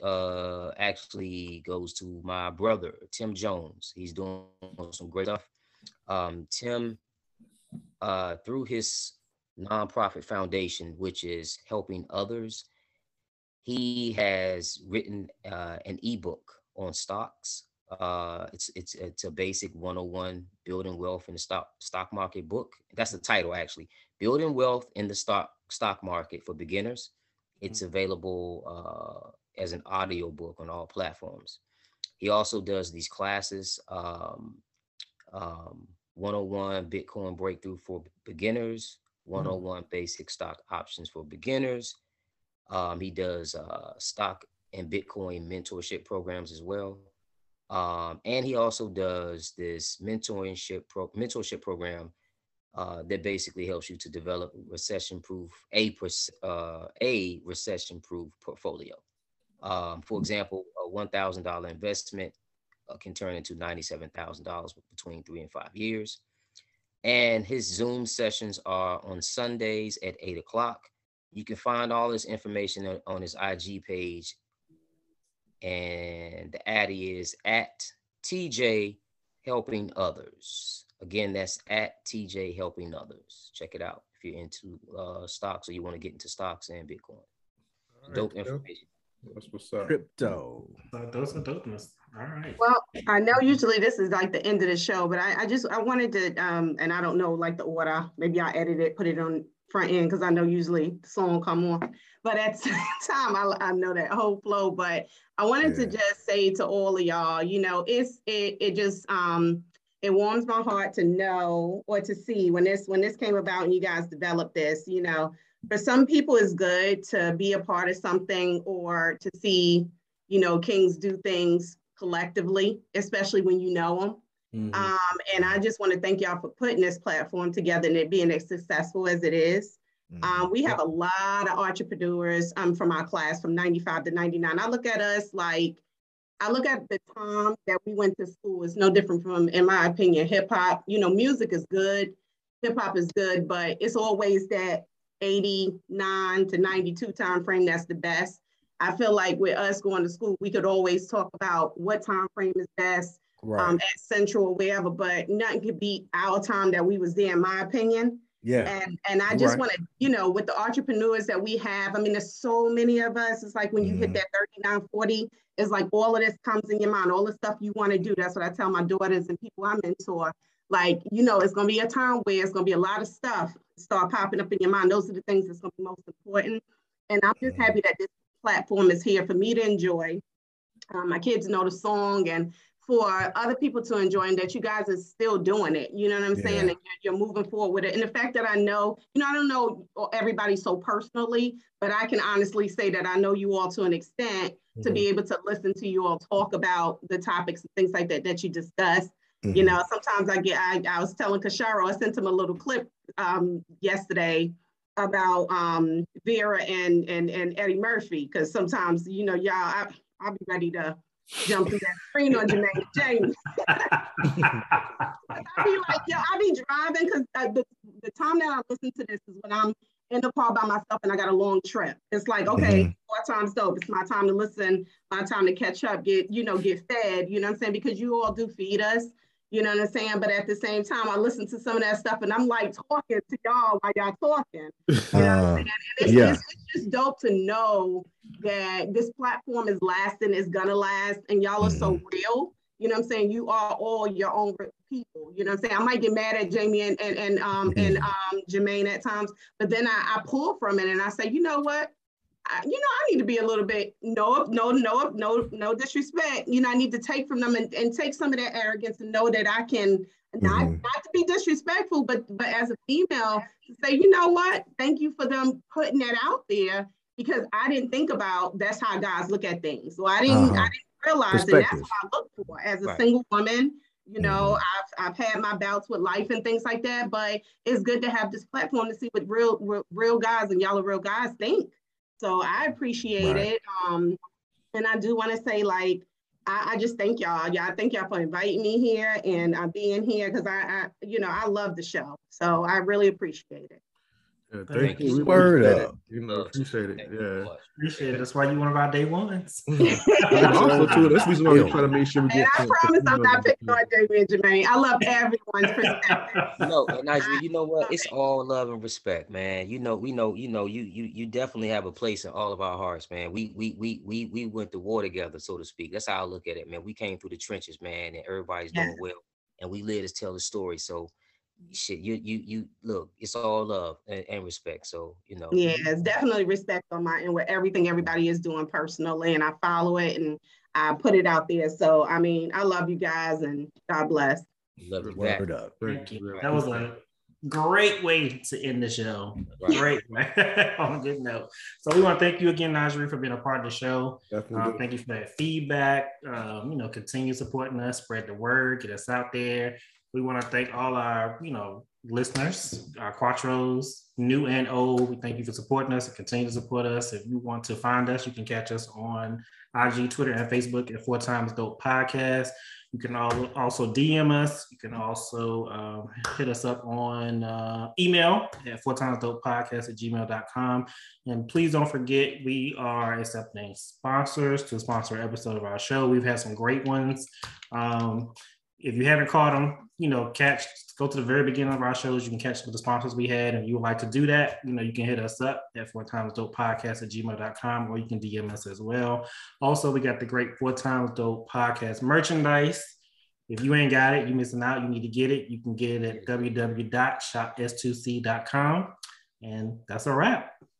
actually goes to my brother, Tim Jones. He's doing some great stuff. Tim, through his nonprofit foundation, which is Helping Others, he has written an ebook on stocks. It's a basic 101 building wealth in the stock market book. That's the title, actually. Building Wealth in the Stock Market for Beginners. It's available as an audio book on all platforms. He also does these classes, 101 Bitcoin Breakthrough for Beginners, 101 Basic Stock Options for Beginners. He does stock and Bitcoin mentorship programs as well. And he also does this mentorship program that basically helps you to develop a recession-proof portfolio. For example, a $1,000 investment can turn into $97,000 between 3 and 5 years. And his Zoom sessions are on Sundays at 8 o'clock. You can find all this information on his IG page. And the ad is at TJ Helping Others. Again, that's at TJ Helping Others. Check it out if you're into stocks or you want to get into stocks and Bitcoin. Right, dope information. That's what's up. Crypto. Those are dopeness. All right. Well, I know usually this is like the end of the show, but I wanted to, and I don't know like the order. Maybe I edit it, put it on front end, because I know usually the song come on. But at the same time, I know that whole flow. But I wanted to just say to all of y'all, you know, it warms my heart to know or to see when this came about and you guys developed this, you know, for some people it's good to be a part of something or to see, you know, kings do things collectively, especially when you know them. Mm-hmm. And I just want to thank y'all for putting this platform together and it being as successful as it is. Mm-hmm. We have a lot of entrepreneurs from our class from 95 to 99. I look at us like, I look at the time that we went to school is no different from, in my opinion, hip hop. You know, music is good, hip hop is good, but it's always that 89 to 92 time frame that's the best. I feel like with us going to school, we could always talk about what time frame is best, right, at Central or wherever, but nothing could beat our time that we was there, in my opinion. Yeah. And I just want to, you know, with the entrepreneurs that we have, I mean, there's so many of us. It's like when you hit that 39, 40, it's like all of this comes in your mind, all the stuff you want to do. That's what I tell my daughters and people I mentor. Like, you know, it's going to be a time where it's going to be a lot of stuff start popping up in your mind. Those are the things that's going to be most important. And I'm just happy that this platform is here for me to enjoy. My kids know the song and for other people to enjoy and that you guys are still doing it. You know what I'm saying? And you're moving forward with it. And the fact that I know, you know, I don't know everybody so personally, but I can honestly say that I know you all to an extent to be able to listen to you all talk about the topics and things like that you discuss. Mm-hmm. You know, sometimes I was telling Kashara, I sent him a little clip yesterday about Vera and Eddie Murphy. Cause sometimes, you know, y'all, I'll be ready to jump through that screen on Jermaine James. I be like, yo, I be driving because the time that I listen to this is when I'm in the car by myself and I got a long trip. It's like, okay, my time's dope. It's my time to listen, my time to catch up, get fed, you know what I'm saying? Because you all do feed us, you know what I'm saying? But at the same time, I listen to some of that stuff and I'm like talking to y'all while y'all talking. You know what I'm saying? And it's just dope to know that this platform is lasting, it's gonna last, and y'all are so real. You know what I'm saying? You are all your own people. You know what I'm saying? I might get mad at Jamie and Jermaine at times, but then I pull from it and I say, you know what? I need to be a little bit, no disrespect. You know, I need to take from them and take some of that arrogance and know that I can, not to be disrespectful, but as a female, to say, you know what? Thank you for them putting that out there because I didn't think about, that's how guys look at things. So I didn't realize that that's what I look for as a single woman. You know, I've had my bouts with life and things like that, but it's good to have this platform to see what real guys and y'all are real guys think. So I appreciate it. And I do want to say, like, I just thank y'all. Y'all thank y'all for inviting me here and being here because I love the show. So I really appreciate it. Yeah, thank you. We word up. You know, appreciate it. Yeah. Appreciate it. That's why you one of our day ones. Also, too, that's the reason why we try to make sure we get. And I promise I'm not picking on David and Jermaine. I love everyone's perspective. No, Najeri, you know what? It's all love and respect, man. You know, we know, you know, you definitely have a place in all of our hearts, man. We went to war together, so to speak. That's how I look at it, man. We came through the trenches, man, and everybody's doing well. And we live to tell the story. So shit, you look, it's all love and respect. So, you know. Yeah, it's definitely respect on my end with everything everybody is doing personally, and I follow it and I put it out there. So I mean, I love you guys and God bless. Love you back. Thank you. That was a great way to end the show. Right. Great way. On a good note. So we want to thank you again, Najeri, for being a part of the show. Thank you for that feedback. You know, continue supporting us, spread the word, get us out there. We want to thank all our, you know, listeners, our Quattros, new and old. We thank you for supporting us and continue to support us. If you want to find us, you can catch us on IG, Twitter, and Facebook at 4 Times Dope Podcast. You can also DM us. You can also hit us up on email at 4timesdopepodcast@gmail.com. And please don't forget, we are accepting sponsors to sponsor an episode of our show. We've had some great ones. If you haven't caught them, you know, go to the very beginning of our shows. You can catch the sponsors we had. And if you would like to do that, you know, you can hit us up at 4timesdopepodcast@gmail.com, or you can DM us as well. Also, we got the great 4 Times Dope Podcast merchandise. If you ain't got it, you're missing out. You need to get it. You can get it at www.shopS2C.com. And that's a wrap.